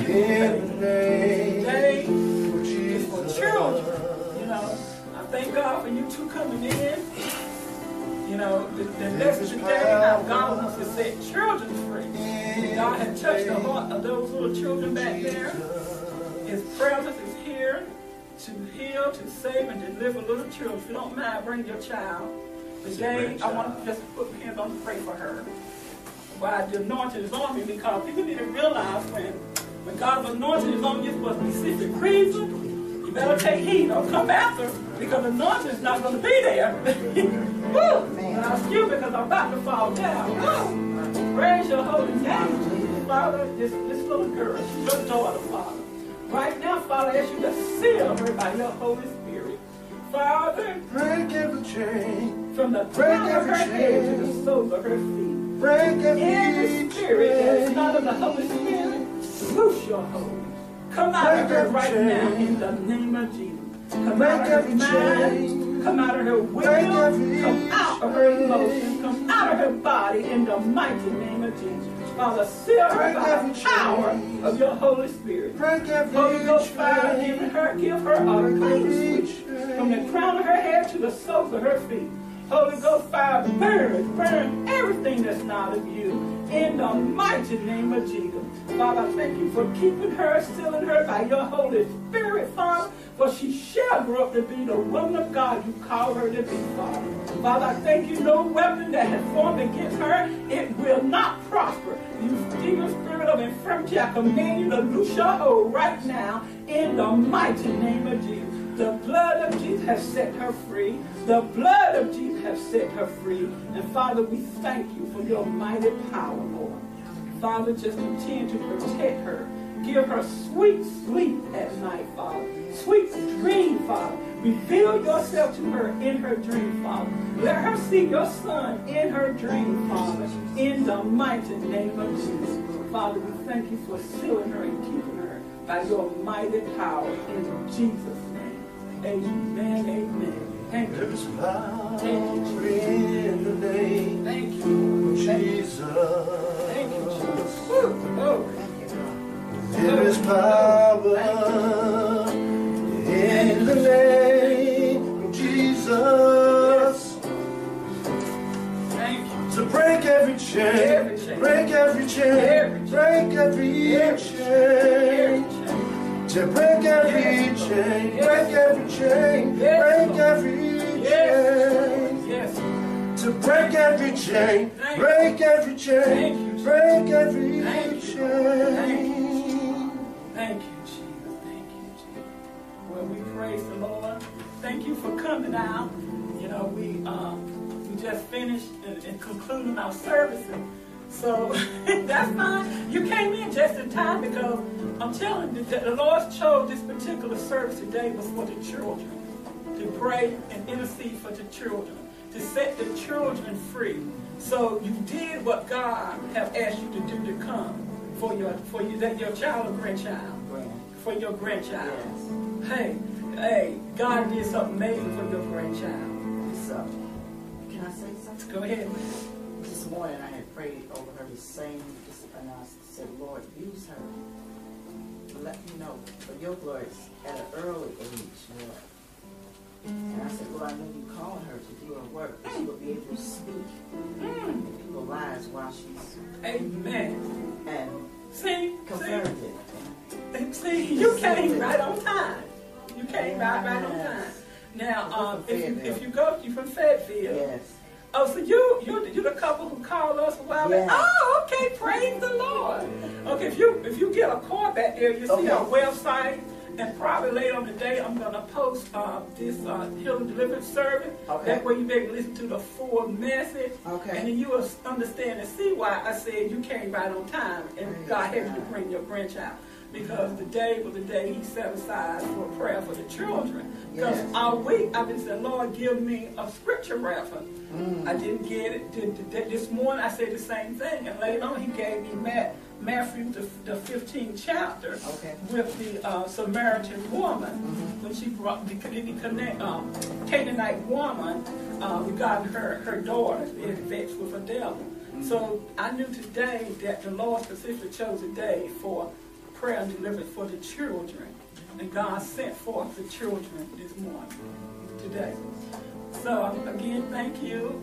of Jesus. You know, I thank God for you two coming in. You know, the message today, how God wants to set children free. God had touched the heart of those little children back there. His presence is here to heal, to save, and deliver little children. If you don't mind, bring your child. Today, I want to just put my hands on and pray for her. Why the anointing is on me, because people need to realize when God's anointing is on you, it's supposed to be secret reason. You better take heed or come after, because the anointing is not going to be there. Now, excuse me, because I'm about to fall down. Woo. Praise your holy name, Father. This little girl, she's your daughter, Father. Right now, Father, I ask you to seal her by your Holy Spirit. Father, break every chain. From the crown of her head to the soles of her feet. Break every spirit that is not of the Holy Spirit. Loose your hold. Come out of her right now in the name of Jesus. Come out of her mind. Come out of her will. Come out of her emotions. Come out of her body in the mighty name of Jesus. Father, seal her by the power of your Holy Spirit. Holy Ghost fire, give her a clean switch from the crown of her head to the soles of her feet. Holy Ghost fire, burn everything that's not of you in the mighty name of Jesus. Father, thank you for keeping her, sealing her by your Holy Spirit, Father, for she shall grow up to be the woman of God you call her to be, Father. Father, I thank you, no weapon that has formed against her, it will not prosper. You demon spirit of infirmity, I command you to loose your hold right now in the mighty name of Jesus. The blood of Jesus has set her free. The blood of Jesus has set her free. And Father, we thank you for your mighty power, Lord. Father, just continue to protect her. Give her sweet sleep at night, Father. Sweet dream, Father. Reveal yourself to her in her dream, Father. Let her see your son in her dream, Father. In the mighty name of Jesus. Father, we thank you for sealing her and keeping her by your mighty power in Jesus' name. Amen, amen. Thank you. There's power in the name of Jesus. Thank you, Jesus. Glory. There is power in the name of Jesus. Thank you. To break every chain, break every chain, break every chain. To break every chain, break every chain, break every chain. To break every chain, break every chain, break every chain. Thank you, Jesus. Thank you, Jesus. Well, we praise the Lord. Thank you for coming out. You know, we just finished and concluding our services. So that's fine. You came in just in time, because I'm telling you that the Lord chose this particular service today was for the children, to pray and intercede for the children. to set the children free. So you did what God have asked you to do to come for your child or grandchild. For your grandchild. Yes. Hey, God did something amazing for your grandchild. So, can I say something? Go ahead. This morning I had prayed over her the same, and I said, Lord, use her. Let me know for your glory at an early age, Lord. And I said, Lord, I know you called her to do her work. She will be able to speak in people's lives while she's amen. And see, conservative. See, you came right on time. You came right on time. Now, if you go, you from Fairfield. Yes. Oh, so you the couple who called us a while back. Yes. Oh, okay, praise the Lord. Okay, if you get a call back there, you see our website, and probably later on today I'm gonna post this healing deliverance service. Okay. That way you may listen to the full message. Okay. And then you will understand and see why I said you came right on time, and God had you to bring your grandchild. Because today was the day he set aside for prayer for the children. Because all week I've been saying, Lord, give me a scripture reference. I didn't get it. This morning I said the same thing. And later on he gave me Matthew, the 15th chapter, with the Samaritan woman. When she brought the Canaanite woman regarding her daughter being vexed with a devil. So I knew today that the Lord specifically chose a day for prayer and deliverance for the children, and God sent forth the children this morning, today. So again, thank you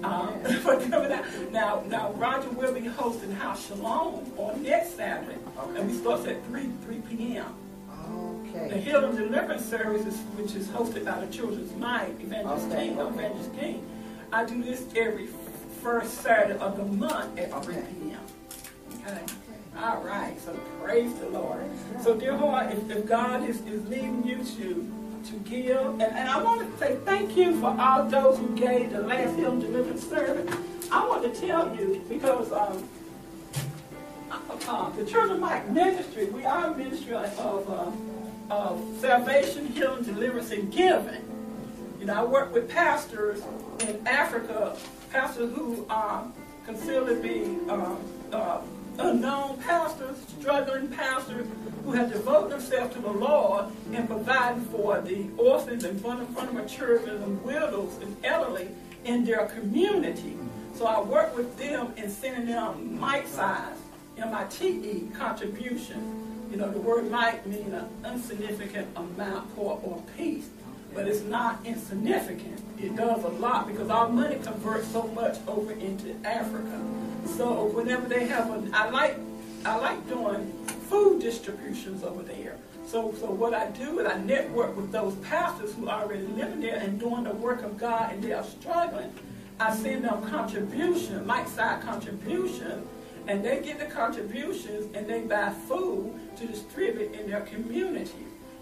for coming out. Now Roger will be hosting House Shalom on next Saturday, and we start at 3 p.m. The Healing Deliverance Service, which is hosted by the Children's Mite, Evangelist King. Evangelist King. I do this every first Saturday of the month at 3 p.m. Okay. All right, so praise the Lord. So dear heart, if God is leading you to give, and I want to say thank you for all those who gave the last Healing Deliverance service. I want to tell you, because the Children's Mite Ministry, we are a ministry of salvation, healing, deliverance, and giving. You know, I work with pastors in Africa, pastors who are considered to be unknown pastors, struggling pastors who have devoted themselves to the Lord and providing for the orphans and vulnerable children and widows and elderly in their community. So I work with them in sending them mite-sized, M-I-T-E, contribution. You know, the word mite means an insignificant amount, part, or piece, but it's not insignificant. It does a lot because our money converts so much over into Africa. So whenever they have I like doing food distributions over there. So what I do is I network with those pastors who are already living there and doing the work of God, and they are struggling. I send them contribution, like-side contribution, and they get the contributions and they buy food to distribute in their community.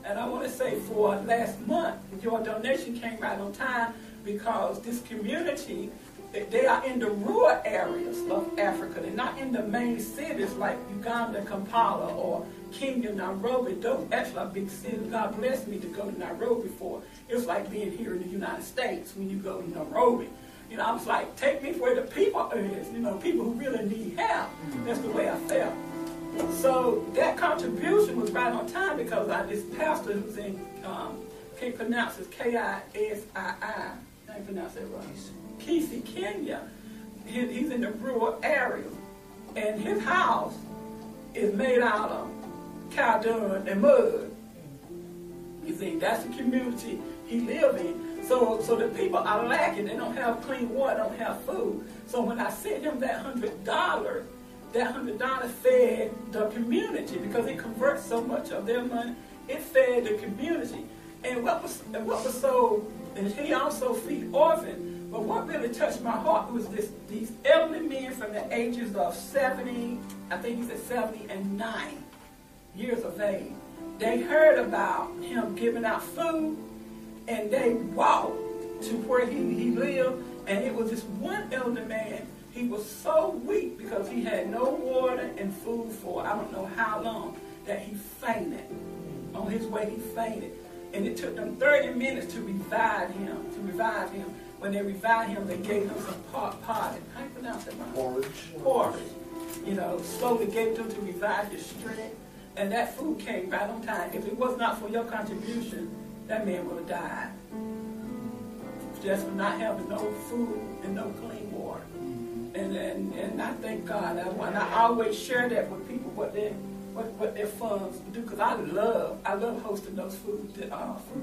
And I want to say for last month, your donation came right on time because this community, they are in the rural areas of Africa. They're not in the main cities like Uganda, Kampala, or Kenya, Nairobi. Those actually are big cities. God blessed me to go to Nairobi for. It was like being here in the United States when you go to Nairobi. You know, I was like, take me where the people is, you know, people who really need help. That's the way I felt. So that contribution was right on time because this pastor who's in, can't pronounce it, Kisii. I can't pronounce that right. Kisi, Kenya. He's in the rural area, and his house is made out of cow dung and mud. You see, that's the community he lives in. So the people are lacking. They don't have clean water, don't have food. So when I sent him that $100, that $100 fed the community because it converts so much of their money. It fed the community, and what was so, and he also feed orphans. But what really touched my heart was these elderly men from the ages of 70, I think he said 70 and 9 years of age. They heard about him giving out food, and they walked to where he lived. And it was this one elderly man. He was so weak because he had no water and food for I don't know how long that he fainted. On his way, he fainted. And it took them 30 minutes to revive him. When they revived him, they gave him some pot. How do you pronounce that? Porridge. You know, slowly gave them to revive his strength. And that food came right on time. If it was not for your contribution, that man would have died. Just for not having no food and no clean water. And I thank God. I always share that with people, what their funds do, because I love hosting those food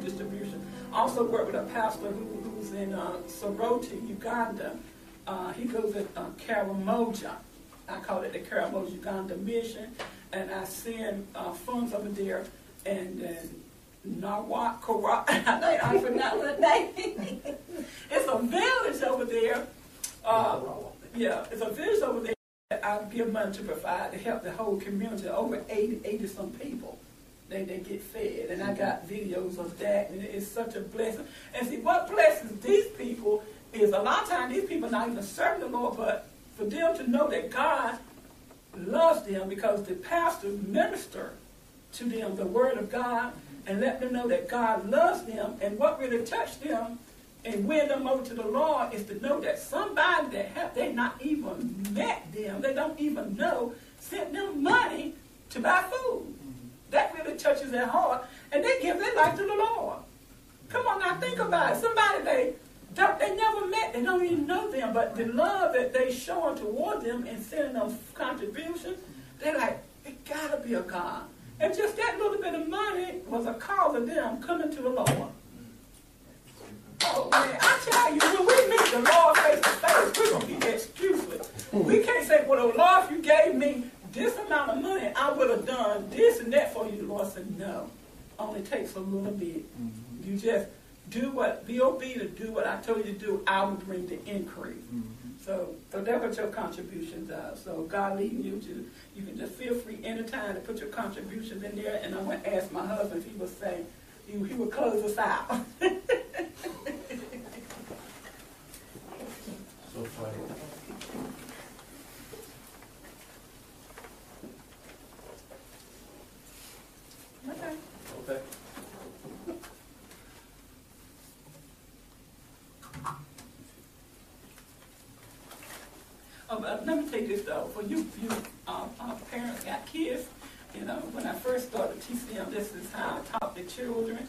distribution. I also work with a pastor who's in Soroti, Uganda. He goes at Karamoja. I call it the Karamoja Uganda Mission. And I send funds over there, and then I pronounce that name. It's a village over there. It's a village over there. I give money to provide to help the whole community. Over 80 some people, they get fed, and I got videos of that, and it's such a blessing. And see, what blesses these people is a lot of times these people not even serving the Lord, but for them to know that God loves them because the pastors minister to them the word of God and let them know that God loves them. And what really touched them and win them over to the Lord is to know that somebody they not even met them, they don't even know, sent them money to buy food. Mm-hmm. That really touches their heart, and they give their life to the Lord. Come on now, think about it. Somebody they never met, they don't even know them, but the love that they showing toward them and sending them contributions, they're like, it gotta be a God. And just that little bit of money was a cause of them coming to the Lord. Oh man, I tell you, when we meet the Lord face to face, we're going to be excuseless. We can't say, well, the Lord, if you gave me this amount of money, I would have done this and that for you. The Lord said, no, only takes a little bit. Mm-hmm. You just be obedient, do what I told you to do, I will bring the increase. Mm-hmm. So that's what your contributions are. So God leading you to, you can just feel free anytime to put your contributions in there, and I'm going to ask my husband if he would say, he would close us out. So funny. Okay. Let me take this though. For you parents got kids. You know, when I first started TCM, this is how I taught the children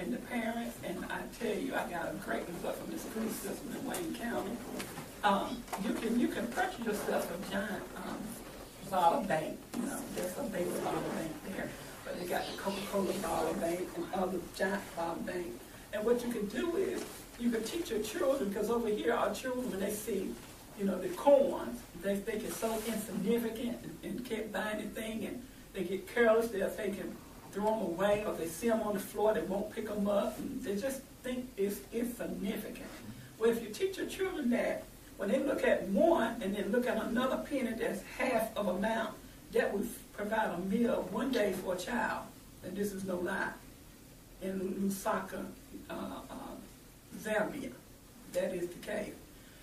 and the parents, and I tell you, I got a great result from the school system in Wayne County. You can purchase yourself a giant bottle bank. You know, there's a basic bottle bank there, but they got the Coca-Cola bottle bank and other giant bottle banks. And what you can do is you can teach your children, because over here our children, when they see, you know, the corn, they think it's so insignificant and can't buy anything, and they get careless. They'll take and throw them away, or they see them on the floor, they won't pick them up. And they just think it's insignificant. Well, if you teach your children that, when they look at one and then look at another penny that's half of amount, that would provide a meal one day for a child. And this is no lie. In Lusaka, Zambia, that is the case.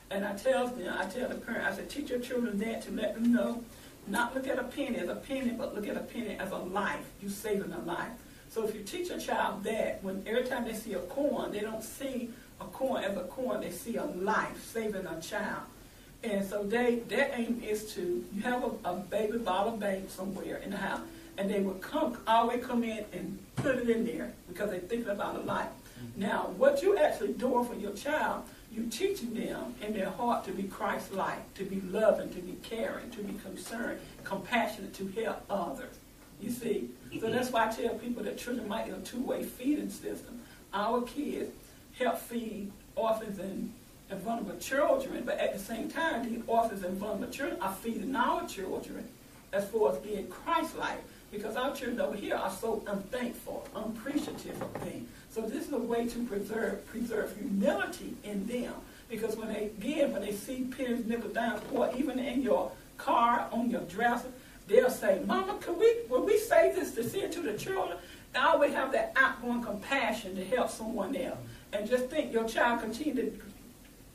And I tell the parent, I said, teach your children that to let them know, not look at a penny as a penny, but look at a penny as a life. You're saving a life. So if you teach a child that, when every time they see a coin, they don't see a coin as a coin, they see a life, saving a child. And so their aim is to, you have a baby bottle bank somewhere in the house, and they will always come in and put it in there because they're thinking about a life. Mm-hmm. Now, what you're actually doing for your child, you're teaching them in their heart to be Christ-like, to be loving, to be caring, to be concerned, compassionate, to help others. You see? So that's why I tell people that children might have a two-way feeding system. Our kids help feed orphans and vulnerable children, but at the same time, these orphans and vulnerable children are feeding our children as far as being Christ-like, because our children over here are so unthankful, unappreciative of things. So this is a way to preserve humility in them, because when they see pennies, nickels, dimes, or even in your car, on your dresser, they'll say, Mama, will we say this to send to the children? And I always have that outgoing compassion to help someone else. And just think, your child continue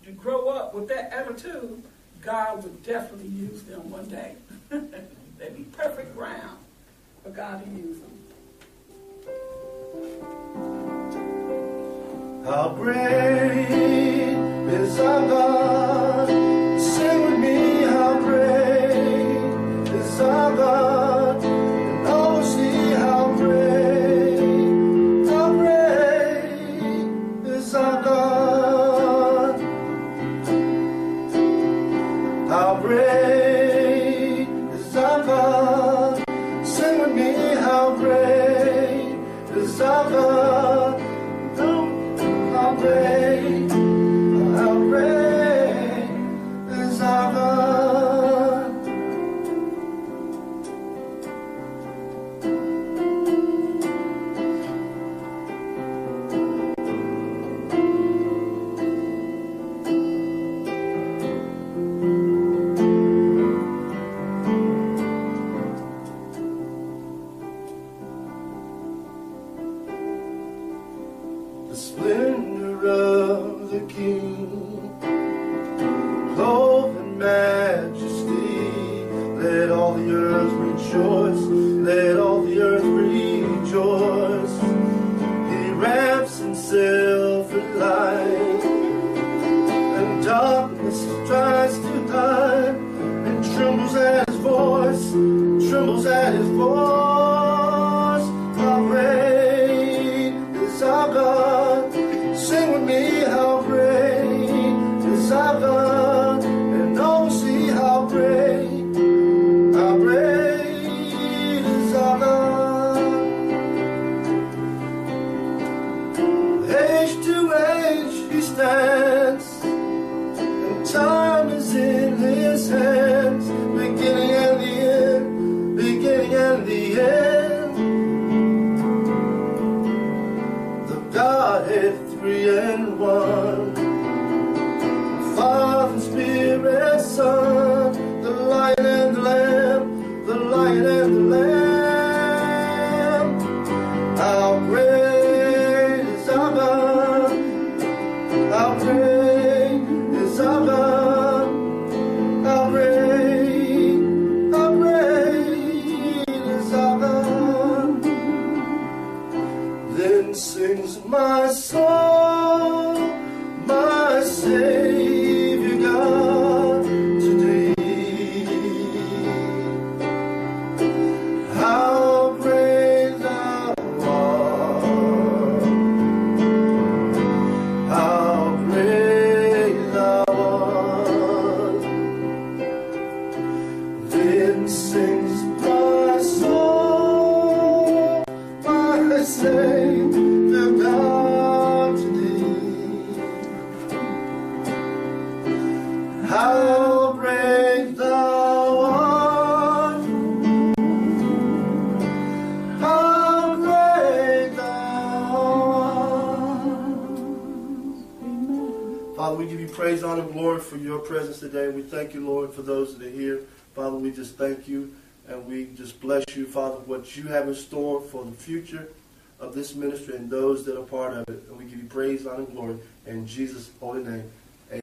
to grow up with that attitude, God will definitely use them one day. They'll be perfect ground for God to use them. How great is our God. Sing with me how great is our God, and I will see how great is our God. How great is our God. Sing with me how great is our God. How great. Today. We thank you, Lord, for those that are here. Father, we just thank you and we just bless you, Father, what you have in store for the future of this ministry and those that are part of it. And we give you praise, honor, and glory in Jesus' holy name. Amen.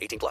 18+.